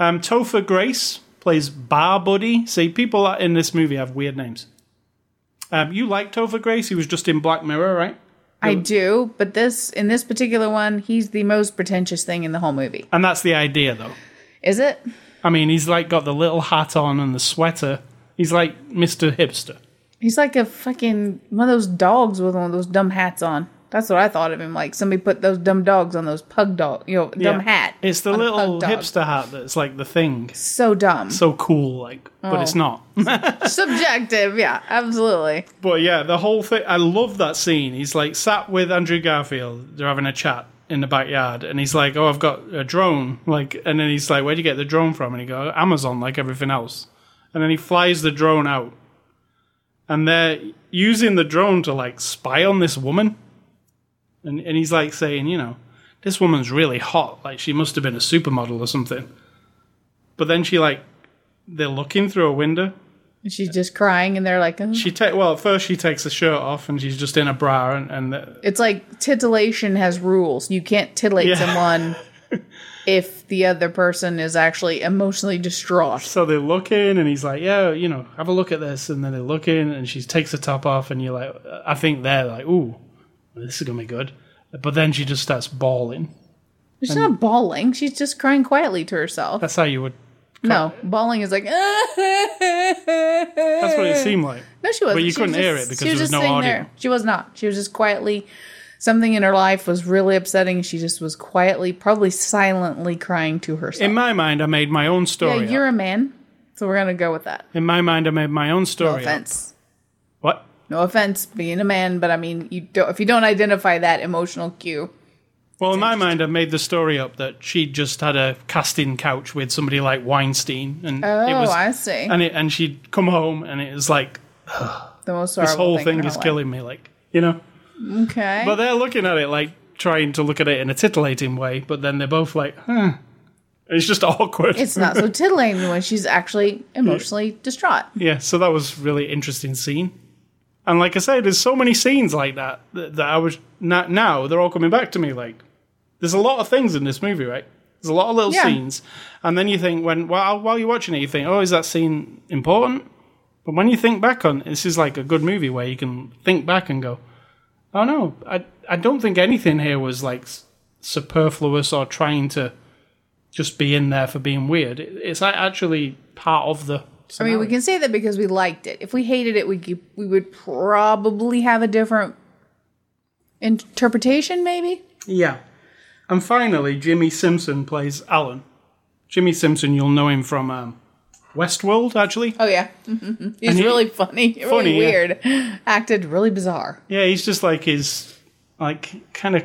Um, Topher Grace plays Bar Buddy. See, people in this movie have weird names. Um, you like Topher Grace? He was just in Black Mirror, right? I do, but this in this particular one, he's the most pretentious thing in the whole movie. And that's the idea, though. Is it? I mean, he's like got the little hat on and the sweater. He's like Mister Hipster. He's like a fucking one of those dogs with one of those dumb hats on. That's what I thought of him. Like somebody put those dumb dogs on those pug dog, you know, dumb yeah. hat. It's the little hipster hat that's like the thing. So dumb. So cool, like, oh. But it's not. Subjective, yeah, absolutely. But yeah, the whole thing. I love that scene. He's like sat with Andrew Garfield. They're having a chat in the backyard, and he's like, "Oh, I've got a drone." Like, and then he's like, "Where'd you get the drone from?" And he goes, "Amazon, like everything else." And then he flies the drone out, and they're using the drone to like spy on this woman. And and he's like saying, you know, this woman's really hot. Like she must have been a supermodel or something. But then she like, they're looking through a window. And she's just crying, and they're like, oh. She ta- well, at first she takes the shirt off, and she's just in a bra, and, and the- it's like titillation has rules. You can't titillate yeah. someone if the other person is actually emotionally distraught. So they're looking, and he's like, yeah, you know, have a look at this. And then they're looking, and she takes the top off, and you're like, I think they're like, ooh. This is going to be good. But then she just starts bawling. She's and not bawling. She's just crying quietly to herself. That's how you would... Cry. No, bawling is like... That's what it seemed like. No, she wasn't. But you she couldn't just, hear it because there was, was no audio. There. She was not. She was just quietly... Something in her life was really upsetting. She just was quietly, probably silently crying to herself. In my mind, I made my own story Yeah, you're up. A man, so we're going to go with that. In my mind, I made my own story No offense. Up. What? No offense, being a man, but I mean, you don't, if you don't identify that emotional cue. Well, in my mind, I made the story up that she just had a casting couch with somebody like Weinstein, and oh, it was, I see. And it, and she'd come home, and it was like, the most horrible this whole thing, thing is life. Killing me, like you know. Okay. But they're looking at it like trying to look at it in a titillating way, but then they're both like, huh. It's just awkward. It's not so titillating when she's actually emotionally yeah. distraught. Yeah. So that was really interesting scene. And like I said, there's so many scenes like that that, that I was not now. They're all coming back to me. Like, there's a lot of things in this movie, right? There's a lot of little yeah. scenes, and then you think when while while you're watching it, you think, oh, is that scene important? But when you think back on this, is like a good movie where you can think back and go, oh no, I I don't think anything here was like superfluous or trying to just be in there for being weird. It, it's actually part of the. Scenario. I mean, we can say that because we liked it. If we hated it, we could, we would probably have a different interpretation, maybe? Yeah. And finally, Jimmy Simpson plays Alan. Jimmy Simpson, you'll know him from um, Westworld, actually. Oh, yeah. Mm-hmm. He's he, really funny. Really funny, weird. Yeah. Acted really bizarre. Yeah, he's just like his like kind of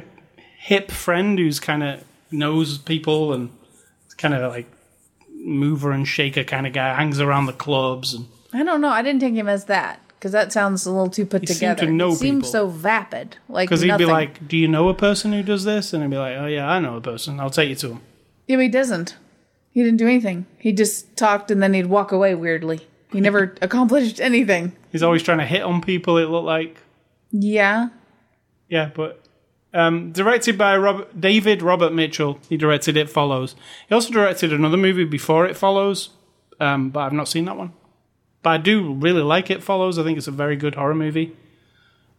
hip friend who's kind of knows people and kind of like mover and shaker kind of guy, hangs around the clubs. And I don't know. I didn't take him as that because that sounds a little too put he together. Seemed to know he seemed people. So vapid. Like because he'd be like, do you know a person who does this? And I'd be like, oh yeah, I know a person. I'll take you to him. Yeah, but he doesn't. He didn't do anything. He just talked and then he'd walk away weirdly. He never accomplished anything. He's always trying to hit on people, it looked like. Yeah. Yeah, but... Um, directed by Robert, David Robert Mitchell. He directed It Follows. He also directed another movie before It Follows, um, but I've not seen that one. But I do really like It Follows. I think it's a very good horror movie.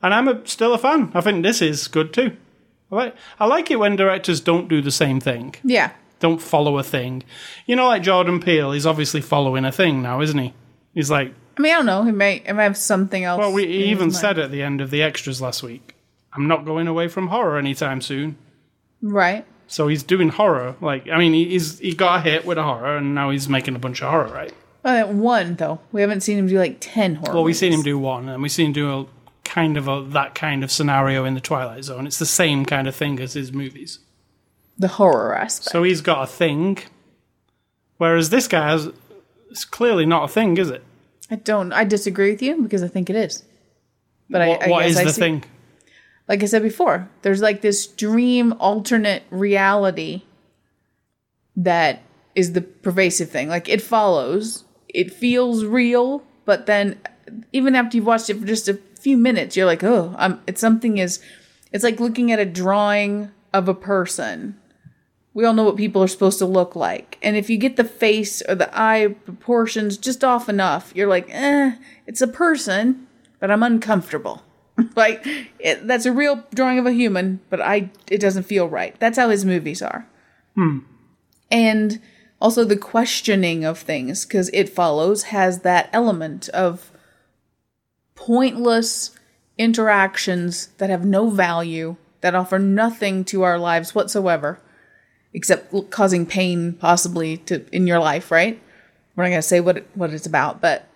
And I'm a, still a fan. I think this is good too. I like, I like it when directors don't do the same thing. Yeah. Don't follow a thing. You know, like Jordan Peele, he's obviously following a thing now, isn't he? He's like... I mean, I don't know. He may, he may have something else. Well, we, he even said at the end of the extras last week, I'm not going away from horror anytime soon. Right. So he's doing horror. Like, I mean, he's he got a hit with a horror, and now he's making a bunch of horror, right? Uh, one, though. We haven't seen him do, like, ten horror Well, we've movies. Seen him do one, and we've seen him do a kind of a, that kind of scenario in The Twilight Zone. It's the same kind of thing as his movies. The horror aspect. So he's got a thing, whereas this guy has, it's clearly not a thing, is it? I don't. I disagree with you, because I think it is. But What, I, I what guess is I the see- thing? Like I said before, there's like this dream alternate reality that is the pervasive thing. Like It Follows it feels real, but then even after you've watched it for just a few minutes, you're like, oh, I'm, it's something is, it's like looking at a drawing of a person. We all know what people are supposed to look like. And if you get the face or the eye proportions just off enough, you're like, eh, it's a person, but I'm uncomfortable. Like, it, that's a real drawing of a human, but I it doesn't feel right. That's how his movies are. Hmm. And also the questioning of things, because It Follows has that element of pointless interactions that have no value, that offer nothing to our lives whatsoever, except causing pain possibly to in your life, right? We're not going to say what it, what it's about, but...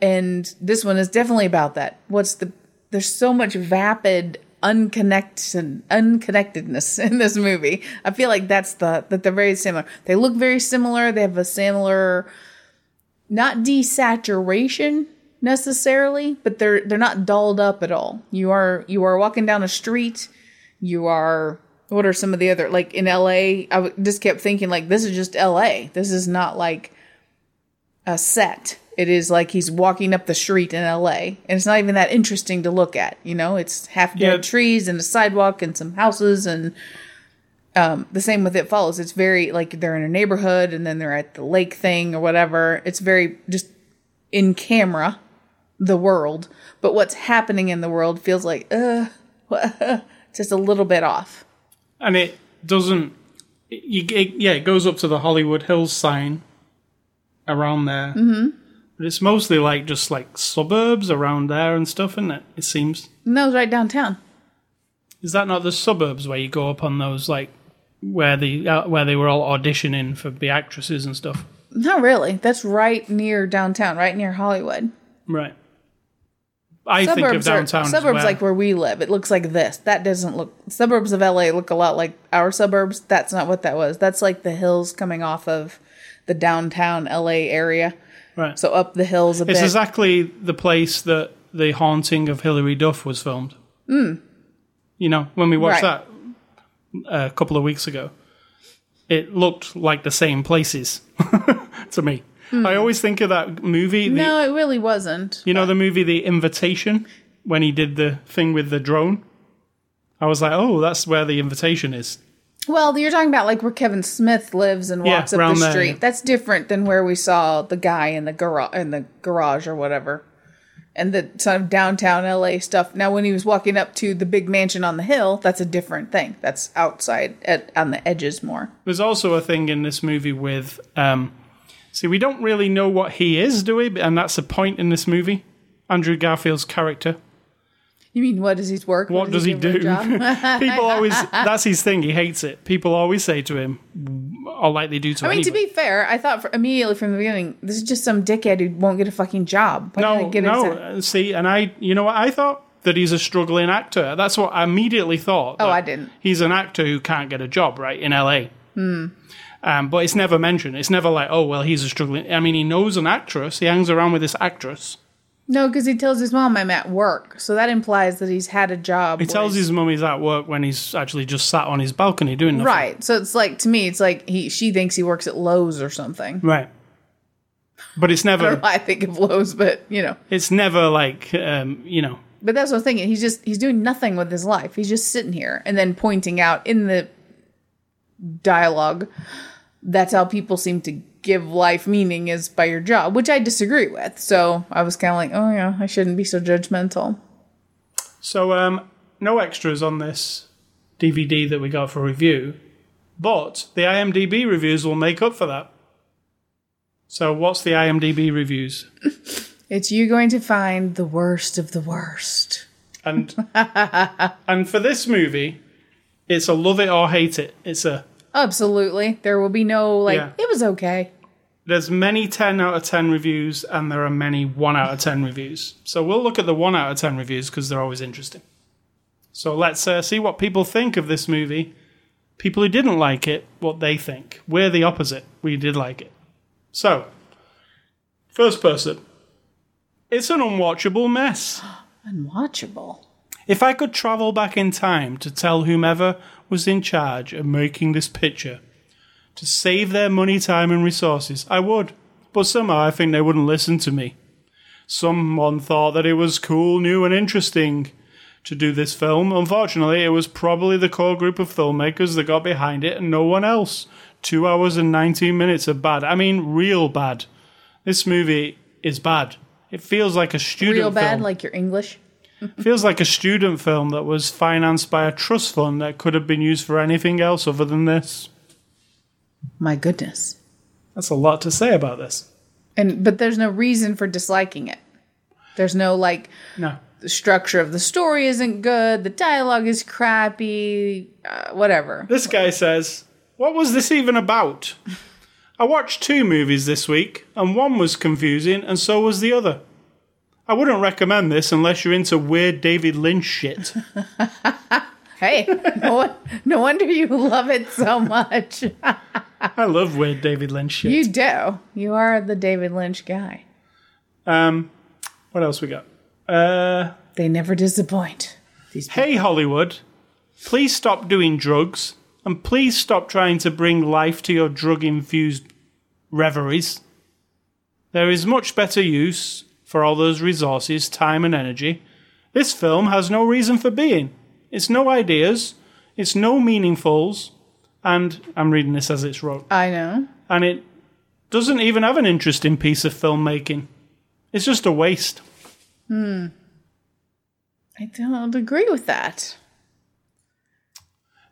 And this one is definitely about that. What's the... There's so much vapid unconnected, unconnectedness in this movie. I feel like that's the... That they're very similar. They look very similar. They have a similar... Not desaturation necessarily, but they're they're not dolled up at all. You are you are walking down a street. You are... What are some of the other, like in L A, I just kept thinking like, this is just L A. This is not like a set. It is like he's walking up the street in L A and it's not even that interesting to look at. You know, it's half dead yeah. trees and a sidewalk and some houses and um, the same with It Follows. It's very like they're in a neighborhood and then they're at the lake thing or whatever. It's very just in camera, the world. But what's happening in the world feels like, uh, just a little bit off. And it doesn't, it, it, yeah, it goes up to the Hollywood Hills sign around there. Mm-hmm. But it's mostly like just like suburbs around there and stuff, isn't it? It seems. No, it's right downtown. Is that not the suburbs where you go up on those, like, where the uh, where they were all auditioning for the actresses and stuff? Not really. That's right near downtown, right near Hollywood. Right. I suburbs think of downtown are, suburbs well. Like where we live. It looks like this. That doesn't look... Suburbs of L A look a lot like our suburbs. That's not what that was. That's like the hills coming off of the downtown L A area. Right. So up the hills a it's bit. It's exactly the place that The Haunting of Hilary Duff was filmed. Mm. You know, when we watched right. that a couple of weeks ago, it looked like the same places to me. Mm. I always think of that movie. The, no, it really wasn't. You know the movie The Invitation? When he did the thing with the drone? I was like, oh, that's where The Invitation is. Well, you're talking about like where Kevin Smith lives and walks yeah, up the there, street. Yeah. That's different than where we saw the guy in the, gar- in the garage or whatever. And the sort of downtown L A stuff. Now, when he was walking up to the big mansion on the hill, that's a different thing. That's outside, at, on the edges more. There's also a thing in this movie with... Um, See, we don't really know what he is, do we? And that's the point in this movie. Andrew Garfield's character. You mean, what does his work? What, what does, does he, he do? People always, that's his thing. He hates it. People always say to him, or like they do to him. I mean, anybody. To be fair, I thought for, immediately from the beginning, this is just some dickhead who won't get a fucking job. Why no, get no. His- See, and I, you know what I thought? That he's a struggling actor. That's what I immediately thought. Oh, I didn't. He's an actor who can't get a job, right, in L A. Hmm. Um, but it's never mentioned. It's never like, oh, well, he's a struggling... I mean, he knows an actress. He hangs around with this actress. No, because he tells his mom, I'm at work. So that implies that he's had a job. He tells his mom he's at work when he's actually just sat on his balcony doing nothing. Right. So it's like, to me, it's like he she thinks he works at Lowe's or something. Right. But it's never... I don't know why I think of Lowe's, but, you know. It's never like, um, you know... But that's what I'm thinking. He's just... He's doing nothing with his life. He's just sitting here and then pointing out in the dialogue... That's how people seem to give life meaning is by your job, which I disagree with. So I was kind of like, oh, yeah, I shouldn't be so judgmental. So um, no extras on this D V D that we got for review, but the IMDb reviews will make up for that. So what's the IMDb reviews? It's you going to find the worst of the worst. And and for this movie, it's a love it or hate it. It's a... Absolutely. There will be no, like, yeah. It was okay. There's many ten out of ten reviews, and there are many one out of ten reviews. So we'll look at the one out of ten reviews, because they're always interesting. So let's uh, see what people think of this movie. People who didn't like it, what they think. We're the opposite. We did like it. So, first person. It's an unwatchable mess. Unwatchable? If I could travel back in time to tell whomever was in charge of making this picture to save their money, time, and resources, I would. but somehow I think they wouldn't listen to me. Someone thought that it was cool, new, and interesting to do this film. Unfortunately, it was probably the core group of filmmakers that got behind it and no one else. Two hours and nineteen minutes of bad. I mean, real bad. This movie is bad. It feels like a student film. Real bad, film. Like your English? Feels like a student film that was financed by a trust fund that could have been used for anything else other than this. My goodness. That's a lot to say about this. And but there's no reason for disliking it. There's no, like... No. The structure of the story isn't good. The dialogue is crappy. Uh, whatever. This guy says, what was this even about? I watched two movies this week, and one was confusing, and so was the other. I wouldn't recommend this unless you're into weird David Lynch shit. Hey, no, no wonder you love it so much. I love weird David Lynch shit. You do. You are the David Lynch guy. Um, what else we got? Uh, they never disappoint. These hey, Hollywood, please stop doing drugs, and please stop trying to bring life to your drug-infused reveries. There is much better use for all those resources, time and energy. This film has no reason for being. It's no ideas. It's no meaningfuls. And I'm reading this as it's wrote. I know. And it doesn't even have an interesting piece of filmmaking. It's just a waste. Hmm. I don't agree with that.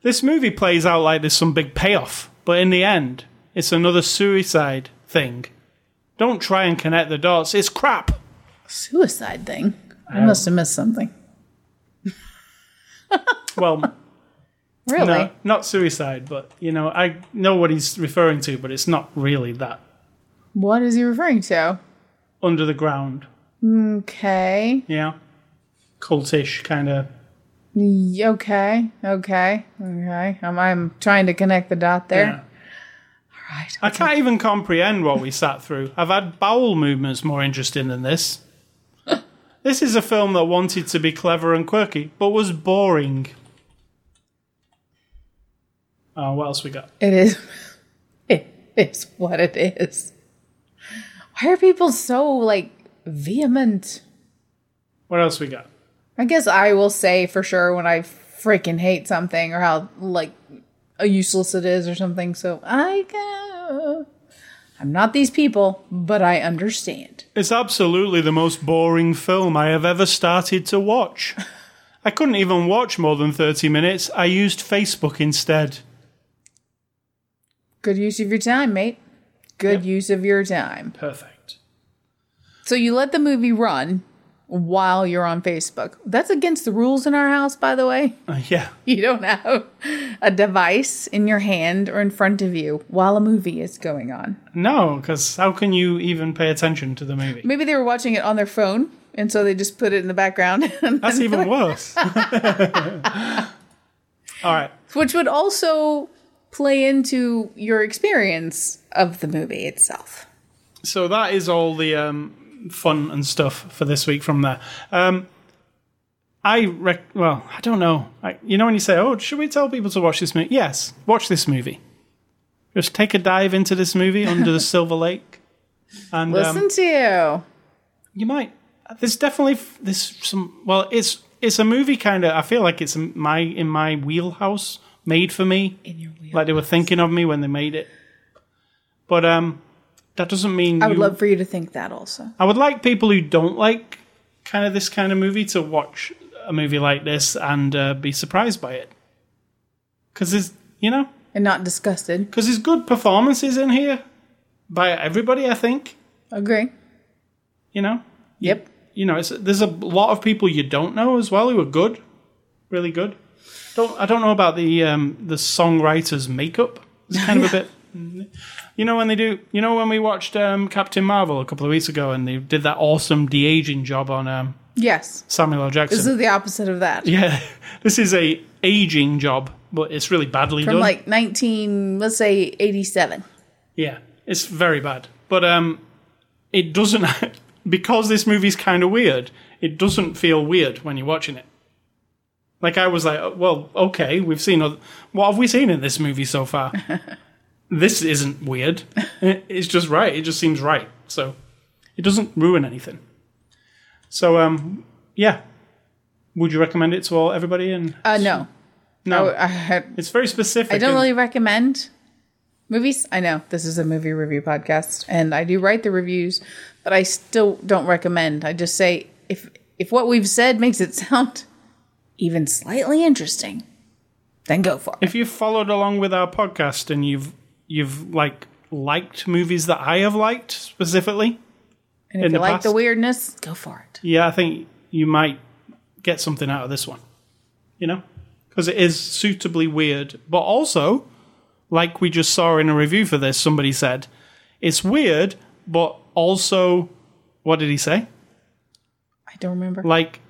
This movie plays out like there's some big payoff, but in the end, it's another suicide thing. Don't try and connect the dots. It's crap. Suicide thing? I um, must have missed something. Well, really? No, not suicide, but, you know, I know what he's referring to, but it's not really that. What is he referring to? Under the ground. Okay. Yeah. Cultish kind of. Okay, okay, okay. I'm, I'm trying to connect the dot there. Yeah. All right. I can't even comprehend what we sat through. I've had bowel movements more interesting than this. This is a film that wanted to be clever and quirky, but was boring. Oh, what else we got? It is. It is what it is. Why are people so, like, vehement? What else we got? I guess I will say for sure when I freaking hate something or how, like, useless it is or something. So I go, I'm not these people, but I understand. It's absolutely the most boring film I have ever started to watch. I couldn't even watch more than thirty minutes. I used Facebook instead. Good use of your time, mate. Good yep. use of your time. Perfect. So you let the movie run while you're on Facebook. That's against the rules in our house, by the way. Uh, yeah. You don't have a device in your hand or in front of you while a movie is going on. No, because how can you even pay attention to the movie? Maybe they were watching it on their phone, and so they just put it in the background. That's even worse. All right. Which would also play into your experience of the movie itself. So that is all the... Um, fun and stuff for this week from there. Um, I rec- well, I don't know. I, you know when you say, oh, should we tell people to watch this movie? Yes, watch this movie. Just take a dive into this movie, Under the Silver Lake. And Listen um, to you. You might. There's definitely, there's some, well, it's it's a movie kind of, I feel like it's my in my wheelhouse, made for me. In your wheelhouse. Like they were thinking of me when they made it. But, um, that doesn't mean I would you, love for you to think that also. I would like people who don't like kind of this kind of movie to watch a movie like this and uh, be surprised by it. Because there's, you know... And not disgusted. Because there's good performances in here by everybody, I think. Agree. You know? You, yep. You know, it's, there's a lot of people you don't know as well who are good. Really good. Don't I don't know about the um, the songwriter's makeup. It's kind of a bit... You know when they do you know when we watched um, Captain Marvel a couple of weeks ago and they did that awesome de-aging job on um, yes Samuel L. Jackson. This is the opposite of that. Yeah. This is a aging job, but it's really badly From done. From like nineteen let's say eighty-seven. Yeah. It's very bad. But um, it doesn't because this movie's kind of weird, it doesn't feel weird when you're watching it. Like I was like, well, okay, we've seen other, what have we seen in this movie so far? this isn't weird. It's just right. It just seems right. So it doesn't ruin anything. So, um, yeah. Would you recommend it to all everybody? And uh, no. No. I, I, it's very specific. I don't really recommend movies. I know this is a movie review podcast, and I do write the reviews, but I still don't recommend. I just say if if what we've said makes it sound even slightly interesting, then go for it. If you've followed along with our podcast and you've you've like liked movies that I have liked specifically, and if you like the weirdness, go for it. Yeah, I think you might get something out of this one, you know, because it is suitably weird, but also, like we just saw in a review for this, somebody said it's weird, but also, what did he say? I don't remember. Like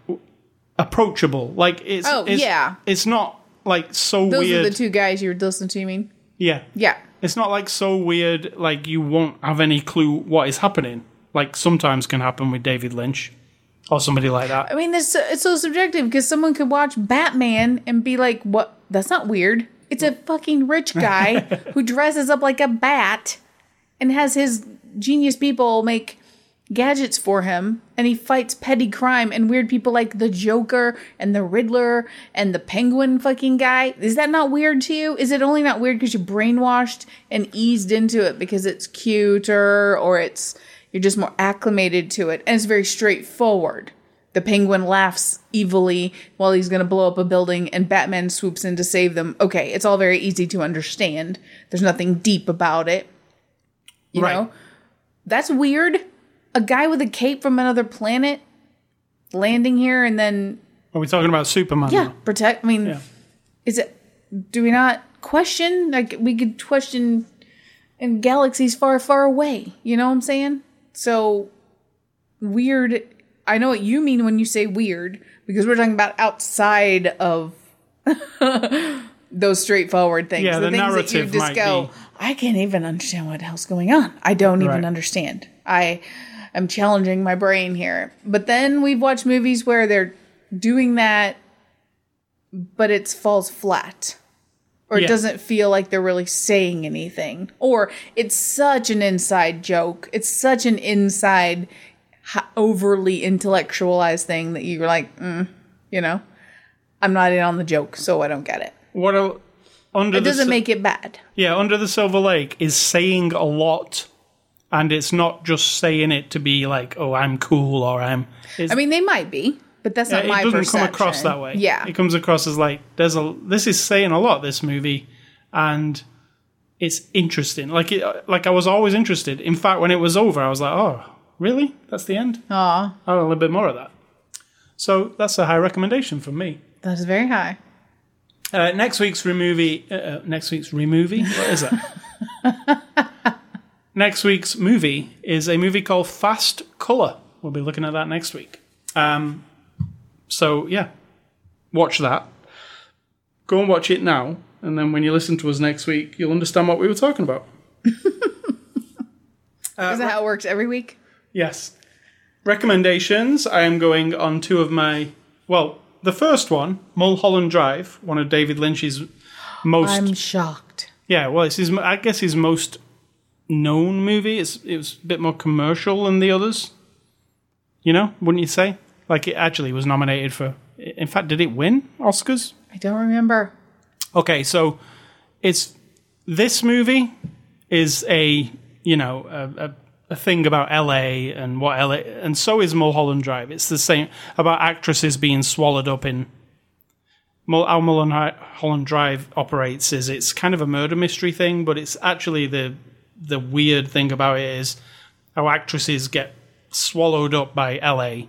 approachable, like it's oh it's, yeah, it's not like so Those weird. Those are the two guys you were listening to, you mean? Yeah, yeah. It's not like so weird, like you won't have any clue what is happening. Like sometimes can happen with David Lynch. Or somebody like that. I mean, this, it's so subjective because someone could watch Batman and be like, "What? That's not weird. It's a fucking rich guy who dresses up like a bat and has his genius people make gadgets for him. And he fights petty crime and weird people like the Joker and the Riddler and the Penguin fucking guy. Is that not weird to you? Is it only not weird because you're brainwashed and eased into it because it's cuter or it's... You're just more acclimated to it. And it's very straightforward. The Penguin laughs evilly while he's going to blow up a building and Batman swoops in to save them. Okay, it's all very easy to understand. There's nothing deep about it. You right. know? That's weird. A guy with a cape from another planet landing here and then... Are we talking about Superman? Yeah, protect... I mean, yeah. Is it... Do we not question? Like, we could question in galaxies far, far away. You know what I'm saying? So, weird, I know what you mean when you say weird, because we're talking about outside of those straightforward things. Yeah, the, the things that you just go, be. I can't even understand what the hell's going on. I don't right. even understand. I am challenging my brain here. But then we've watched movies where they're doing that, but it falls flat. Or yeah. It doesn't feel like they're really saying anything. Or it's such an inside joke. It's such an inside, overly intellectualized thing that you're like, mm, you know, I'm not in on the joke, so I don't get it. What a, under it doesn't the, make it bad. Yeah, Under the Silver Lake is saying a lot, and it's not just saying it to be like, oh, I'm cool or I'm... I mean, they might be. But that's not yeah, my perception. It doesn't perception. come across that way. Yeah. It comes across as like, there's a. this is saying a lot, this movie, and it's interesting. Like, it, like I was always interested. In fact, when it was over, I was like, oh, really? That's the end? Aw. I want a little bit more of that. So that's a high recommendation from me. That is very high. Uh, next week's removie... Uh, next week's removie? What is that? Next week's movie is a movie called Fast Colour. We'll be looking at that next week. Um... So, yeah, watch that. Go and watch it now, and then when you listen to us next week, you'll understand what we were talking about. uh, Is that how it works every week? Yes. Recommendations. I am going on two of my... Well, the first one, Mulholland Drive, one of David Lynch's most... I'm shocked. Yeah, well, it's his, I guess his most known movie. It's, it was a bit more commercial than the others. You know, wouldn't you say? Like, it actually was nominated for... In fact, did it win Oscars? I don't remember. Okay, so it's... This movie is a, you know, a, a, a thing about L A and what L A... And so is Mulholland Drive. It's the same... About actresses being swallowed up in... How Mulholland Drive operates is it's kind of a murder mystery thing, but it's actually the the weird thing about it is how actresses get swallowed up by L A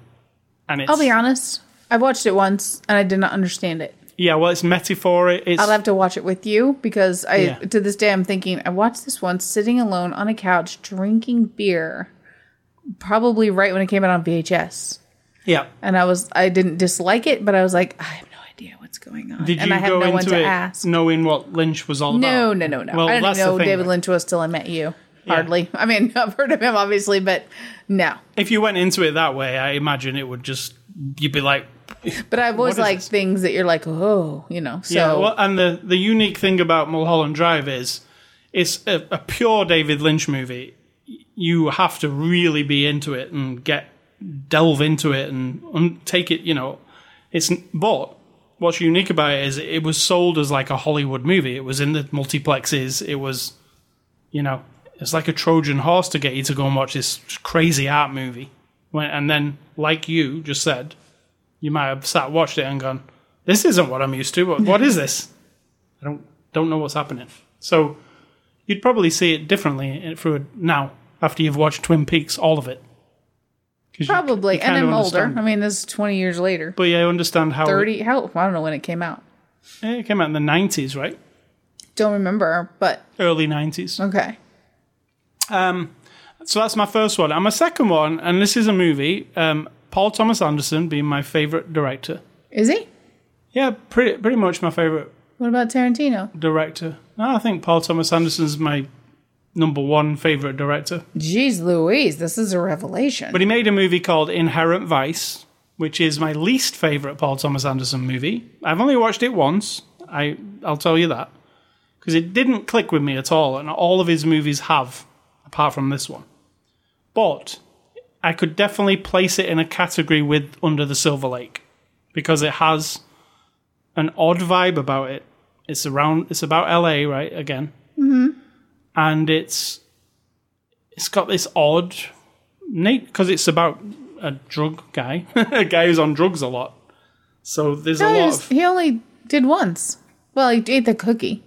I'll be honest. I watched it once and I did not understand it. Yeah, well, it's metaphoric. It's, I'll have to watch it with you because I, yeah. to this day I'm thinking, I watched this once sitting alone on a couch drinking beer, probably right when it came out on V H S. Yeah. And I was, I didn't dislike it, but I was like, I have no idea what's going on. Did and you I had go no into one to it ask. knowing what Lynch was all no, about? No, no, no, no. Well, I didn't know thing, David right? Lynch was till I met you. Hardly. Yeah. I mean, I've heard of him, obviously, but no. If you went into it that way, I imagine it would just, you'd be like... But I've always liked things that you're like, oh, you know, so... Yeah, well, and the, the unique thing about Mulholland Drive is it's a, a pure David Lynch movie. You have to really be into it and get delve into it and, and take it, you know. It's but what's unique about it is it was sold as like a Hollywood movie. It was in the multiplexes. It was, you know, it's like a Trojan horse to get you to go and watch this crazy art movie. When, and then, like you just said, you might have sat watched it and gone, "This isn't what I'm used to. What, what is this? I don't don't know what's happening." So you'd probably see it differently through now after you've watched Twin Peaks, all of it. Probably, you, you and I'm understand. older. I mean, this is twenty years later. But yeah, I understand how... thirty, it, how... I don't know when it came out. It came out in the nineties, right? Don't remember, but... Early nineties. Okay. Um, so that's my first one. And my second one, and this is a movie, um, Paul Thomas Anderson being my favorite director. Is he? Yeah, pretty pretty much my favorite. What about Tarantino? Director. No, I think Paul Thomas Anderson's my... number one favorite director. Jeez Louise, this is a revelation. But he made a movie called Inherent Vice, which is my least favorite Paul Thomas Anderson movie. I've only watched it once, I, I'll tell you that. Because it didn't click with me at all, and all of his movies have, apart from this one. But I could definitely place it in a category with Under the Silver Lake, because it has an odd vibe about it. It's around. It's about L A, right, again. Mm-hmm. And it's it's got this odd nature because it's about a drug guy, a guy who's on drugs a lot. So there's no, a lot. He, was, of, he only did once. Well, he ate the cookie.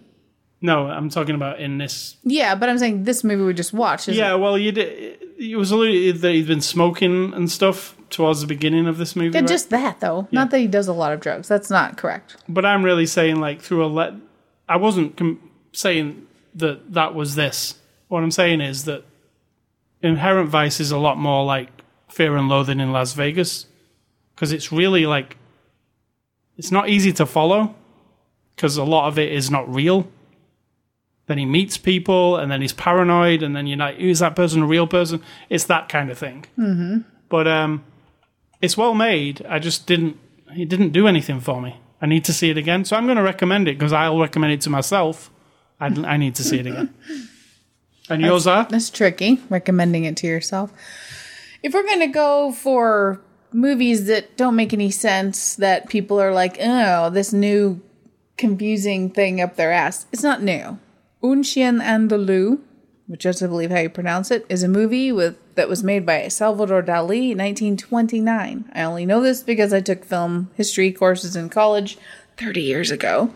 No, I'm talking about in this. Yeah, but I'm saying this movie we just watched. Yeah, it? well, you did. It was only that he'd been smoking and stuff towards the beginning of this movie. Yeah, right? Just that though. Yeah. Not that he does a lot of drugs. That's not correct. But I'm really saying like through a let. I wasn't com- saying. That that was this. What I'm saying is that Inherent Vice is a lot more like Fear and Loathing in Las Vegas because it's really like it's not easy to follow because a lot of it is not real. Then he meets people and then he's paranoid and then you're like, is that person a real person? It's that kind of thing. Mm-hmm. But um, it's well made. I just didn't. It didn't do anything for me. I need to see it again, so I'm going to recommend it because I'll recommend it to myself. I, I need to see it again. And yours are? That's tricky, recommending it to yourself. If we're going to go for movies that don't make any sense, that people are like, oh, this new confusing thing up their ass. It's not new. Un Chien Andalou, which is, I believe how you pronounce it, is a movie with that was made by Salvador Dali in nineteen twenty-nine. I only know this because I took film history courses in college thirty years ago.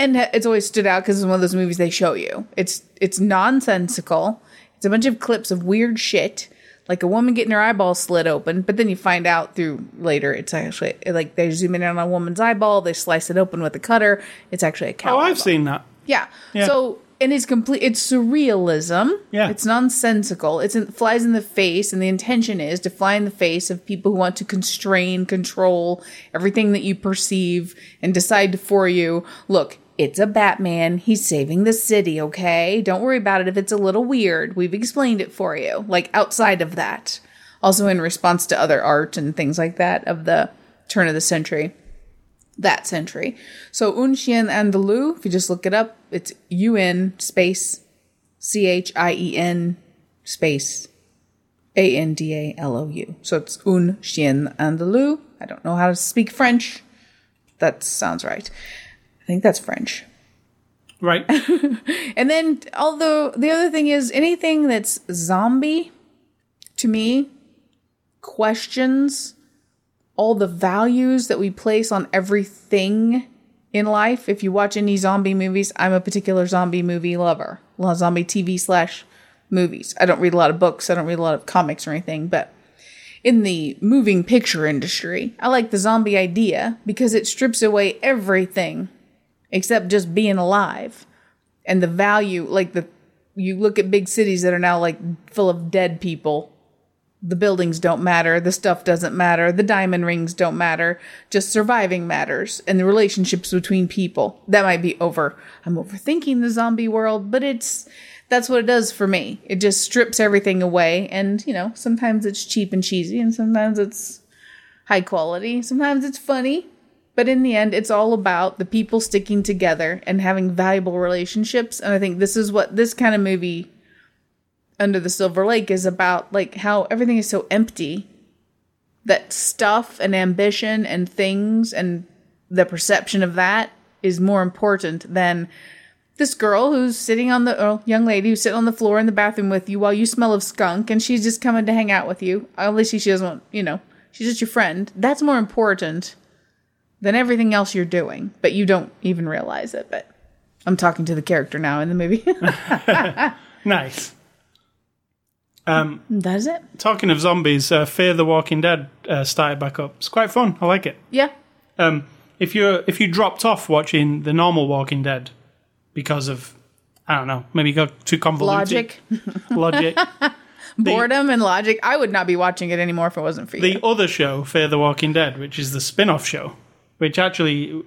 And it's always stood out because it's one of those movies they show you. It's it's nonsensical. It's a bunch of clips of weird shit, like a woman getting her eyeball slit open. But then you find out through later, it's actually like they zoom in on a woman's eyeball, they slice it open with a cutter. It's actually a cow. Oh, I've eyeball. seen that. Yeah. yeah. So and it's complete. It's surrealism. Yeah. It's nonsensical. It's in, flies in the face, and the intention is to fly in the face of people who want to constrain, control everything that you perceive and decide for you. Look. It's a Batman. He's saving the city, okay? Don't worry about it if it's a little weird. We've explained it for you. Like, outside of that. Also in response to other art and things like that of the turn of the century. That century. So, Un Chien Andalou, if you just look it up, it's U N space C H I E N space A N D A L O U. So, it's Un Chien Andalou. I don't know how to speak French. That sounds right. I think that's French. Right. And then, although, the other thing is anything that's zombie, to me, questions all the values that we place on everything in life. If you watch any zombie movies, I'm a particular zombie movie lover. A lot of zombie T V slash movies. I don't read a lot of books. I don't read a lot of comics or anything, but... in the moving picture industry, I like the zombie idea because it strips away everything except just being alive. And the value, like the, you look at big cities that are now like full of dead people. The buildings don't matter. The stuff doesn't matter. The diamond rings don't matter. Just surviving matters. And the relationships between people. That might be over. I'm overthinking the zombie world, but it's, that's what it does for me. It just strips everything away. And, you know, sometimes it's cheap and cheesy and sometimes it's high quality. Sometimes it's funny. But in the end, it's all about the people sticking together and having valuable relationships. And I think this is what this kind of movie, Under the Silver Lake, is about, like how everything is so empty that stuff and ambition and things and the perception of that is more important than this girl who's sitting on the oh, young lady who's sitting on the floor in the bathroom with you while you smell of skunk and she's just coming to hang out with you. At least she doesn't want, you know, she's just your friend. That's more important than everything else you're doing, but you don't even realize it. But I'm talking to the character now in the movie. Nice. Um, That's it. Talking of zombies, uh, Fear the Walking Dead uh, started back up. It's quite fun. I like it. Yeah. Um, if you if you dropped off watching the normal Walking Dead because of, I don't know, maybe you got too convoluted. Logic. Logic. Boredom the, and logic. I would not be watching it anymore if it wasn't for you. The other show, Fear the Walking Dead, which is the spin-off show, which actually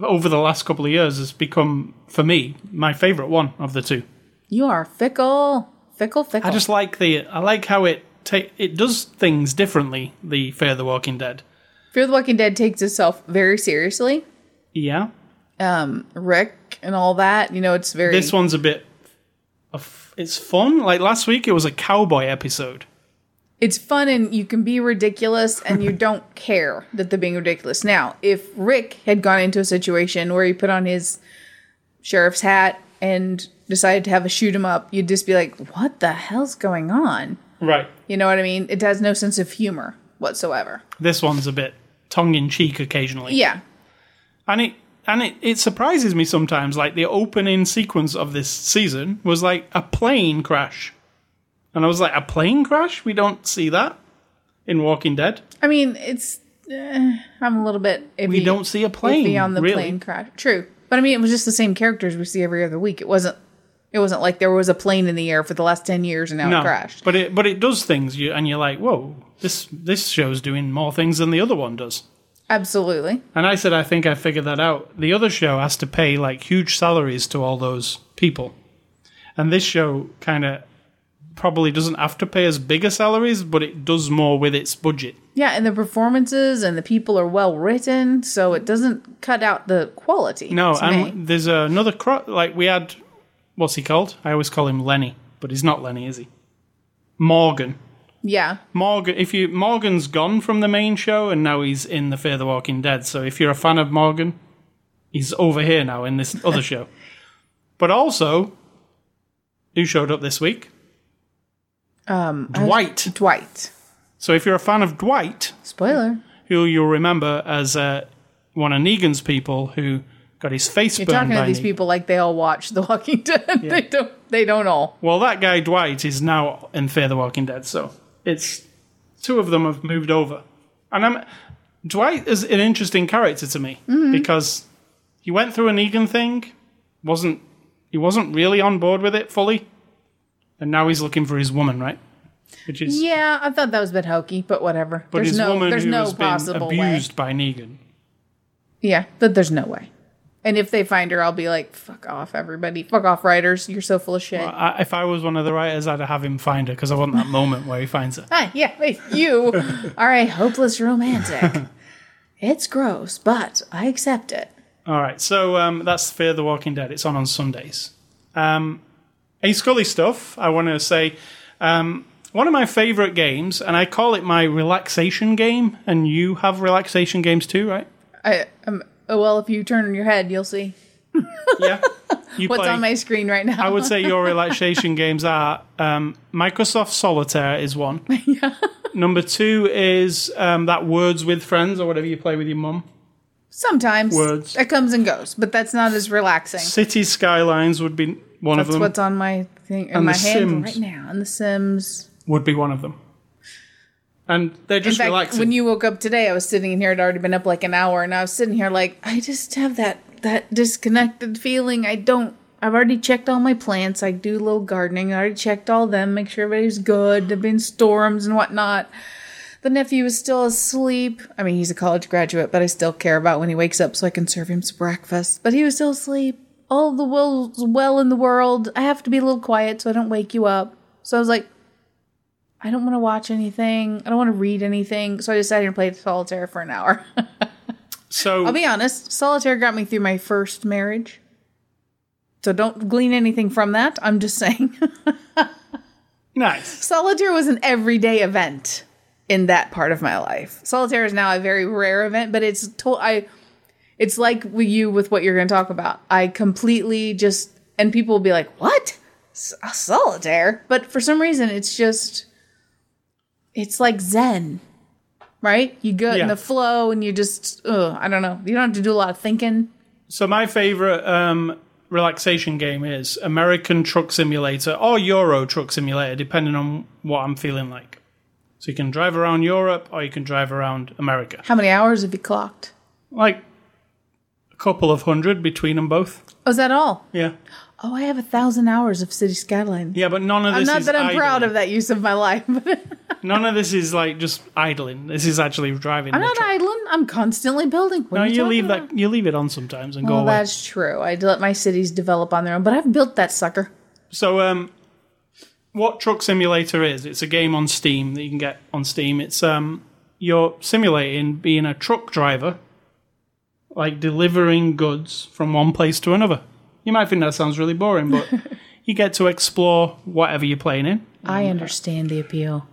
over the last couple of years has become, for me, my favourite one of the two. You are fickle. Fickle, fickle. I just like the. I like how it ta- it does things differently. The Fear the Walking Dead. Fear the Walking Dead takes itself very seriously. Yeah. Um, Rick and all that. You know, it's very. This one's a bit. Of, it's fun. Like last week, it was a cowboy episode. It's fun, and you can be ridiculous, and you don't care that they're being ridiculous. Now, if Rick had gone into a situation where he put on his sheriff's hat and decided to have a shoot 'em up, you'd just be like, what the hell's going on? Right. You know what I mean? It has no sense of humor whatsoever. This one's a bit tongue-in-cheek occasionally. Yeah. And it and it, it surprises me sometimes. Like, the opening sequence of this season was like a plane crash. And I was like, a plane crash? We don't see that in Walking Dead. I mean, it's... Uh, I'm a little bit iffy. We don't see a plane, iffy on the really. plane crash. True. But, I mean, it was just the same characters we see every other week. It wasn't... It wasn't like there was a plane in the air for the last ten years and now no, it crashed. But it but it does things, you, and you're like, whoa, this this show's doing more things than the other one does. Absolutely. And I said, I think I figured that out. The other show has to pay like huge salaries to all those people. And this show kind of probably doesn't have to pay as big a salaries, but it does more with its budget. Yeah, and the performances and the people are well written, so it doesn't cut out the quality. No, and me. there's another, cro- like we had... What's he called? I always call him Lenny, but he's not Lenny, is he? Morgan. Yeah. Morgan. If you Morgan's gone from the main show and now he's in the Fear the Walking Dead. So if you're a fan of Morgan, he's over here now in this other show. But also, who showed up this week? Um, Dwight. Was, Dwight. So if you're a fan of Dwight, spoiler, who you'll remember as uh, one of Negan's people who. Got his face You're burned. You're talking by to these Negan. People like they all watch The Walking Dead. Yeah. they don't. They don't all. Well, that guy Dwight is now in Fear the Walking Dead, so it's two of them have moved over. And I'm Dwight is an interesting character to me mm-hmm. because he went through a Negan thing, wasn't he? Wasn't really on board with it fully, and now he's looking for his woman, right? Which is yeah, I thought that was a bit hokey, but whatever. But there's his no, woman there's who no has possible been abused way. by Negan. Yeah, that there's no way. And if they find her, I'll be like, fuck off, everybody. Fuck off, writers. You're so full of shit. Well, I, if I was one of the writers, I'd have him find her because I want that moment where he finds her. Ah, yeah, you are a hopeless romantic. It's gross, but I accept it. All right, so um, that's Fear the Walking Dead. It's on on Sundays. Um, Ace Scully stuff, I want to say. Um, one of my favorite games, and I call it my relaxation game, and you have relaxation games too, right? I um. Oh, well, if you turn your head, you'll see. Yeah. You What's play, on my screen right now? I would say your relaxation games are um, Microsoft Solitaire is one. Yeah. Number two is um, that Words with Friends or whatever you play with your mum. Sometimes. Words. That comes and goes, but that's not as relaxing. City Skylines would be one that's of them. That's what's on my thing, in my hand right now. And The Sims. Would be one of them. And they're just in fact, relaxing. When you woke up today, I was sitting in here. I'd already been up like an hour, and I was sitting here like, I just have that that disconnected feeling. I don't. I've already checked all my plants. I do a little gardening. I already checked all them, make sure everybody's good. There've been storms and whatnot. The nephew is still asleep. I mean, he's a college graduate, but I still care about when he wakes up so I can serve him some breakfast. But he was still asleep. All the world's well in the world. I have to be a little quiet so I don't wake you up. So I was like, I don't want to watch anything. I don't want to read anything. So I decided to play solitaire for an hour. So I'll be honest, solitaire got me through my first marriage. So don't glean anything from that. I'm just saying. Nice. Solitaire was an everyday event in that part of my life. Solitaire is now a very rare event, but it's to- I. It's like you with what you're going to talk about. I completely just, and people will be like, what? Solitaire? But for some reason, it's just, it's like Zen, right? You go yeah. in the flow and you just, ugh, I don't know. You don't have to do a lot of thinking. So my favorite um, relaxation game is American Truck Simulator or Euro Truck Simulator, depending on what I'm feeling like. So you can drive around Europe or you can drive around America. How many hours have you clocked? Like, couple of hundred between them both. Oh, is that all? Yeah. Oh, I have a thousand hours of City Skylines. Yeah, but none of this is not that I'm idling. Proud of that use of my life. None of this is like just idling. This is actually driving. I'm not truck. idling. I'm constantly building. What no, you, you leave about? that. You leave it on sometimes and well, go away. That's true. I let my cities develop on their own, but I've built that sucker. So, um, what Truck Simulator is? It's a game on Steam that you can get on Steam. It's um, you're simulating being a truck driver. Like delivering goods from one place to another. You might think that sounds really boring, but you get to explore whatever you're playing in. I understand the appeal.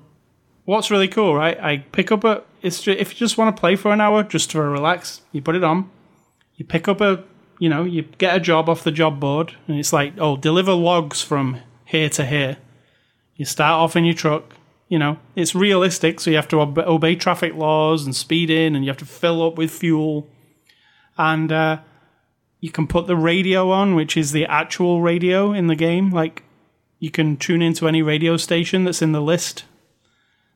What's really cool, right? I pick up a... It's just, if you just want to play for an hour, just to relax, you put it on. You pick up a... You know, you get a job off the job board, and it's like, oh, deliver logs from here to here. You start off in your truck. You know, it's realistic, so you have to ob- obey traffic laws and speed in, and you have to fill up with fuel. And uh, you can put the radio on, which is the actual radio in the game. Like, you can tune into any radio station that's in the list.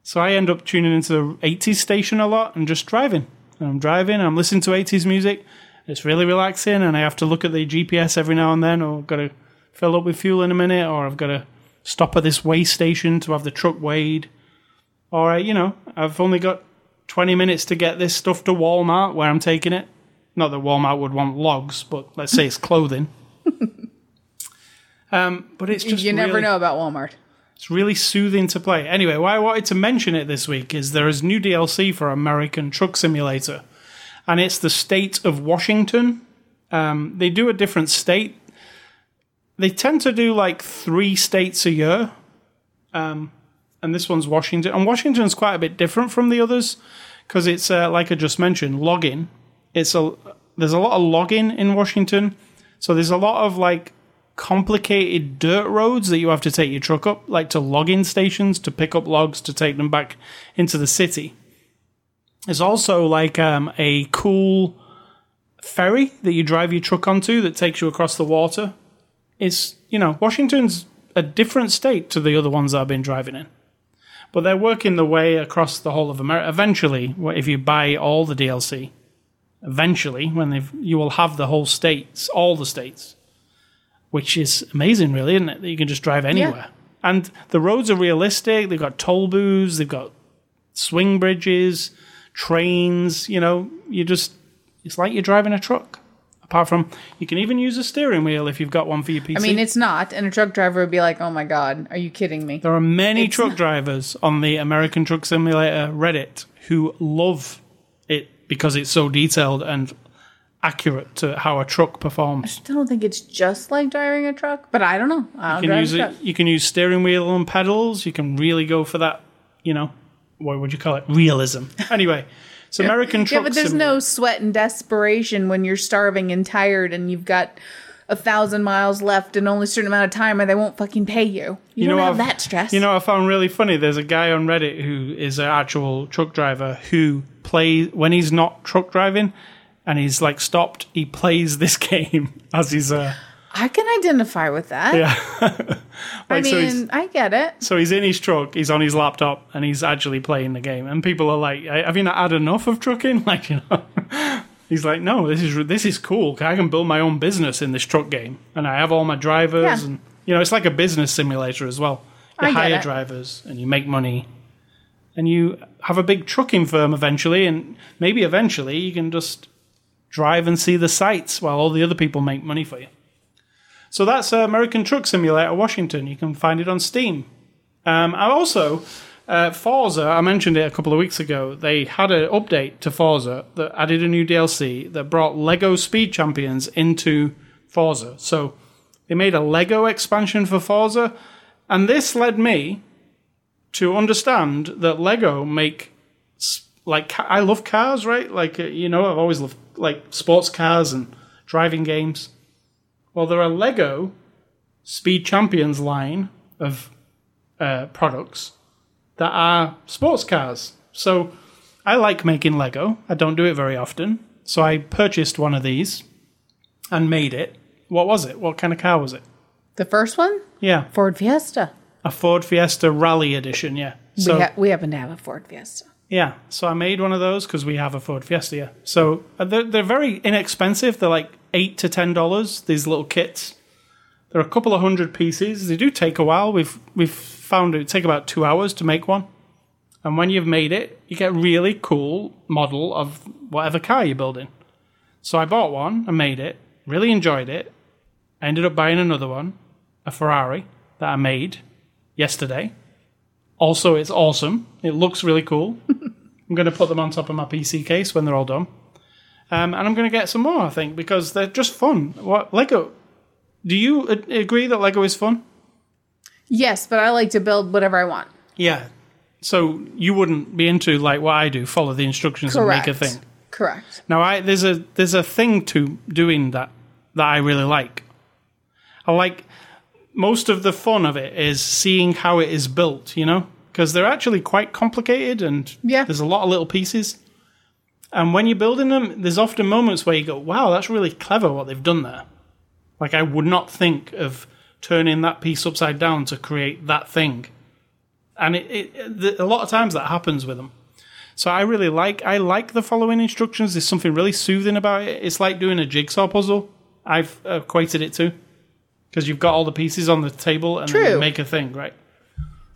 So I end up tuning into the eighties station a lot and just driving. And I'm driving, and I'm listening to eighties music. It's really relaxing, and I have to look at the G P S every now and then, or I've got to fill up with fuel in a minute, or I've got to stop at this weigh station to have the truck weighed. Or, you know, I've only got twenty minutes to get this stuff to Walmart, where I'm taking it. Not that Walmart would want logs, but let's say it's clothing. um, but it's just You never really, know about Walmart. It's really soothing to play. Anyway, why I wanted to mention it this week is there is new D L C for American Truck Simulator. And it's the state of Washington. Um, they do a different state. They tend to do like three states a year. Um, and this one's Washington. And Washington's quite a bit different from the others because it's, uh, like I just mentioned, logging. It's a there's a lot of logging in Washington, so there's a lot of like complicated dirt roads that you have to take your truck up, like to logging stations to pick up logs to take them back into the city. There's also like um, a cool ferry that you drive your truck onto that takes you across the water. It's you know Washington's a different state to the other ones that I've been driving in. But they're working their way across the whole of America. Eventually, if you buy all the D L C. Eventually, when they've, you will have the whole states, all the states, which is amazing, really, isn't it? That you can just drive anywhere. Yeah. And the roads are realistic. They've got toll booths. They've got swing bridges, trains. You know, you just, it's like you're driving a truck. Apart from, you can even use a steering wheel if you've got one for your P C. I mean, it's not. And a truck driver would be like, oh my God, are you kidding me? There are many it's truck not- drivers on the American Truck Simulator Reddit who love it. Because it's so detailed and accurate to how a truck performs. I still don't think it's just like driving a truck, but I don't know. I don't you, can use it, you can use steering wheel and pedals. You can really go for that, you know, what would you call it? Realism. Anyway, it's American Truck Simulator. Yeah, but there's no sweat and desperation when you're starving and tired and you've got a thousand miles left and only a certain amount of time or they won't fucking pay you. You, you don't know have I've, that stress. You know, I found really funny. There's a guy on Reddit who is an actual truck driver who... play when he's not truck driving and he's like stopped he plays this game as he's uh I can identify with that. Yeah. like, I mean so I get it. So he's in his truck, he's on his laptop and he's actually playing the game and people are like, have you not had enough of trucking? Like, you know. He's like, no, this is this is cool. I can build my own business in this truck game and I have all my drivers yeah. and you know it's like a business simulator as well. You I hire drivers and you make money. And you have a big trucking firm eventually, and maybe eventually you can just drive and see the sights while all the other people make money for you. So that's uh, American Truck Simulator Washington. You can find it on Steam. Um, I also, Uh, Forza, I mentioned it a couple of weeks ago, they had an update to Forza that added a new D L C that brought LEGO Speed Champions into Forza. So they made a LEGO expansion for Forza, and this led me to understand that LEGO make, like, I love cars, right? Like, you know, I've always loved, like, sports cars and driving games. Well, there are LEGO Speed Champions line of uh, products that are sports cars. So I like making LEGO. I don't do it very often. So I purchased one of these and made it. What was it? What kind of car was it? The first one? Yeah. Ford Fiesta. A Ford Fiesta Rally Edition, yeah. So, we, ha- we happen to have a Ford Fiesta. Yeah. So I made one of those because we have a Ford Fiesta, yeah. So they're, they're very inexpensive. They're like eight to ten dollars, these little kits. There are a couple of hundred pieces. They do take a while. We've we've found it take about two hours to make one. And when you've made it, you get a really cool model of whatever car you're building. So I bought one and made it. Really enjoyed it. I ended up buying another one, a Ferrari, that I made yesterday. Also, it's awesome. It looks really cool. I'm going to put them on top of my P C case when they're all done. Um, and I'm going to get some more, I think, because they're just fun. What LEGO... Do you agree that LEGO is fun? Yes, but I like to build whatever I want. Yeah. So you wouldn't be into, like, what I do, follow the instructions Correct. And make a thing. Correct. Now, I, there's a there's a thing to doing that that I really like. I like... Most of the fun of it is seeing how it is built, you know? Because they're actually quite complicated and yeah. there's a lot of little pieces. And when you're building them, there's often moments where you go, wow, that's really clever what they've done there. Like, I would not think of turning that piece upside down to create that thing. And it, it, the, a lot of times that happens with them. So I really like, I like the following instructions. There's something really soothing about it. It's like doing a jigsaw puzzle. I've equated it to. Because you've got all the pieces on the table and True. Then you make a thing, right?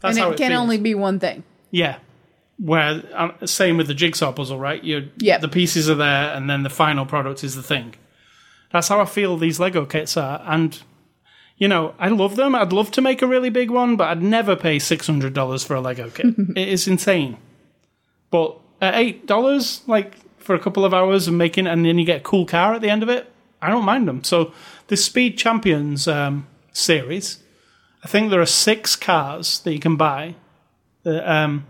That's and it, how it can feels. Only be one thing. Yeah. Where, um, same with the jigsaw puzzle, right? You're, yep. The pieces are there and then the final product is the thing. That's how I feel these LEGO kits are. And, you know, I love them. I'd love to make a really big one, but I'd never pay six hundred dollars for a LEGO kit. It is insane. But at eight dollars, like, for a couple of hours of making, and then you get a cool car at the end of it, I don't mind them. So the Speed Champions um, series, I think there are six cars that you can buy. The, um,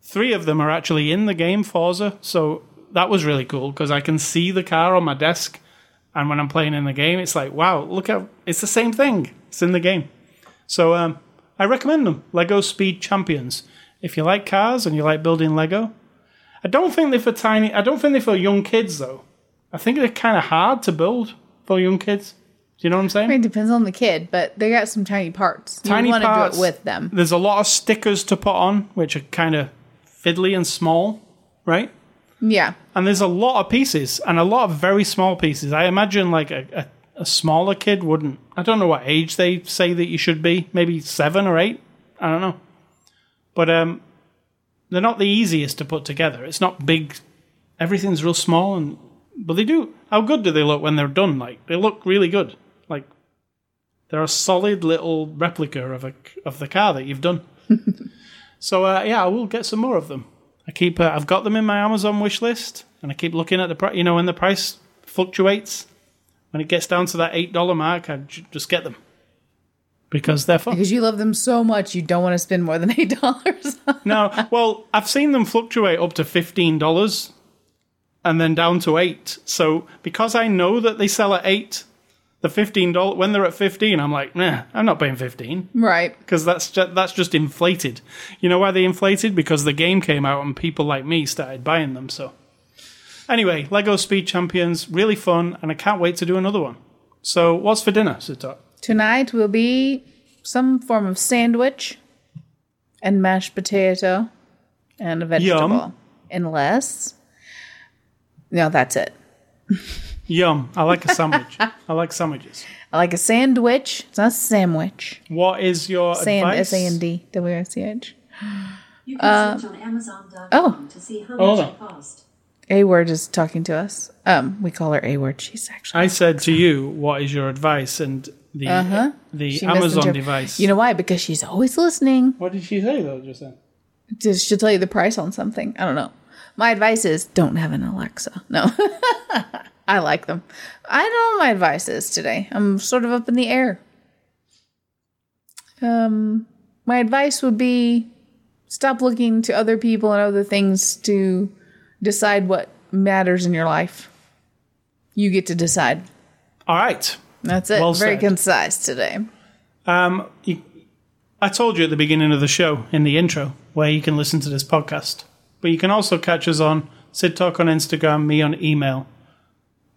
three of them are actually in the game, Forza. So that was really cool because I can see the car on my desk. And when I'm playing in the game, it's like, wow, look how... It's the same thing. It's in the game. So um, I recommend them. LEGO Speed Champions. If you like cars and you like building LEGO. I don't think they're for tiny... I don't think they're for young kids, though. I think they're kind of hard to build for young kids. Do you know what I'm saying? I mean, it depends on the kid, but they got some tiny parts. Tiny parts. You want to do it with them. There's a lot of stickers to put on, which are kind of fiddly and small, right? Yeah. And there's a lot of pieces and a lot of very small pieces. I imagine like a, a, a smaller kid wouldn't. I don't know what age they say that you should be. Maybe seven or eight. I don't know. But um, they're not the easiest to put together. It's not big. Everything's real small. and But they do. How good do they look when they're done? Like, they look really good. Like, they're a solid little replica of a, of the car that you've done. so, uh, yeah, I will get some more of them. I keep, uh, I've got them in my Amazon wish list, and I keep looking at the price. You know, when the price fluctuates, when it gets down to that eight dollars mark, I j- just get them because they're fun. Because you love them so much, you don't want to spend more than eight dollars. No, well, I've seen them fluctuate up to fifteen dollars and then down to eight. So because I know that they sell at eight, the fifteen dollars when they're at fifteen, I'm like, nah, I'm not paying fifteen. Right. Because that's just, that's just inflated. You know why they inflated? Because the game came out and people like me started buying them. So anyway, LEGO Speed Champions, really fun, and I can't wait to do another one. So what's for dinner, Sita? Tonight will be some form of sandwich and mashed potato and a vegetable. Yum. Unless, no, that's it. Yum. I like a sandwich. I like sandwiches. I like a sandwich. It's not a sandwich. What is your Sand, advice? S A N D W I C H. You can uh, search on Amazon dot com oh. to see how Hold much on. It cost. A-Word is talking to us. Um, we call her A-Word. She's actually... I said to you, what is your advice? And the uh-huh. the she Amazon device. You know why? Because she's always listening. What did she say, though, just then? just should tell you the price on something. I don't know. My advice is don't have an Alexa. No. I like them. I don't know what my advice is today. I'm sort of up in the air. Um, my advice would be stop looking to other people and other things to decide what matters in your life. You get to decide. All right. That's it. Well Very said. Concise today. Um, you, I told you at the beginning of the show, in the intro, where you can listen to this podcast. But you can also catch us on Sid Talk on Instagram, me on email.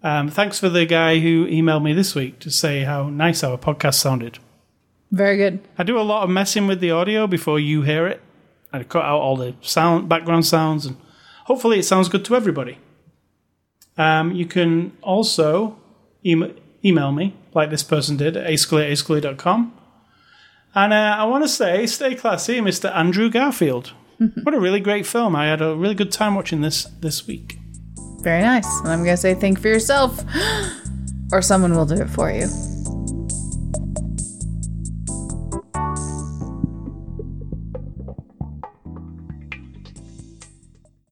Um, thanks for the guy who emailed me this week to say how nice our podcast sounded. Very good. I do a lot of messing with the audio before you hear it. I cut out all the sound, background sounds, and hopefully it sounds good to everybody. Um, you can also email, email me, like this person did, at ascully dot com. And uh, I want to say, stay classy, Mister Andrew Garfield. What a really great film. I had a really good time watching this this week. Very nice. And I'm going to say think for yourself, or someone will do it for you.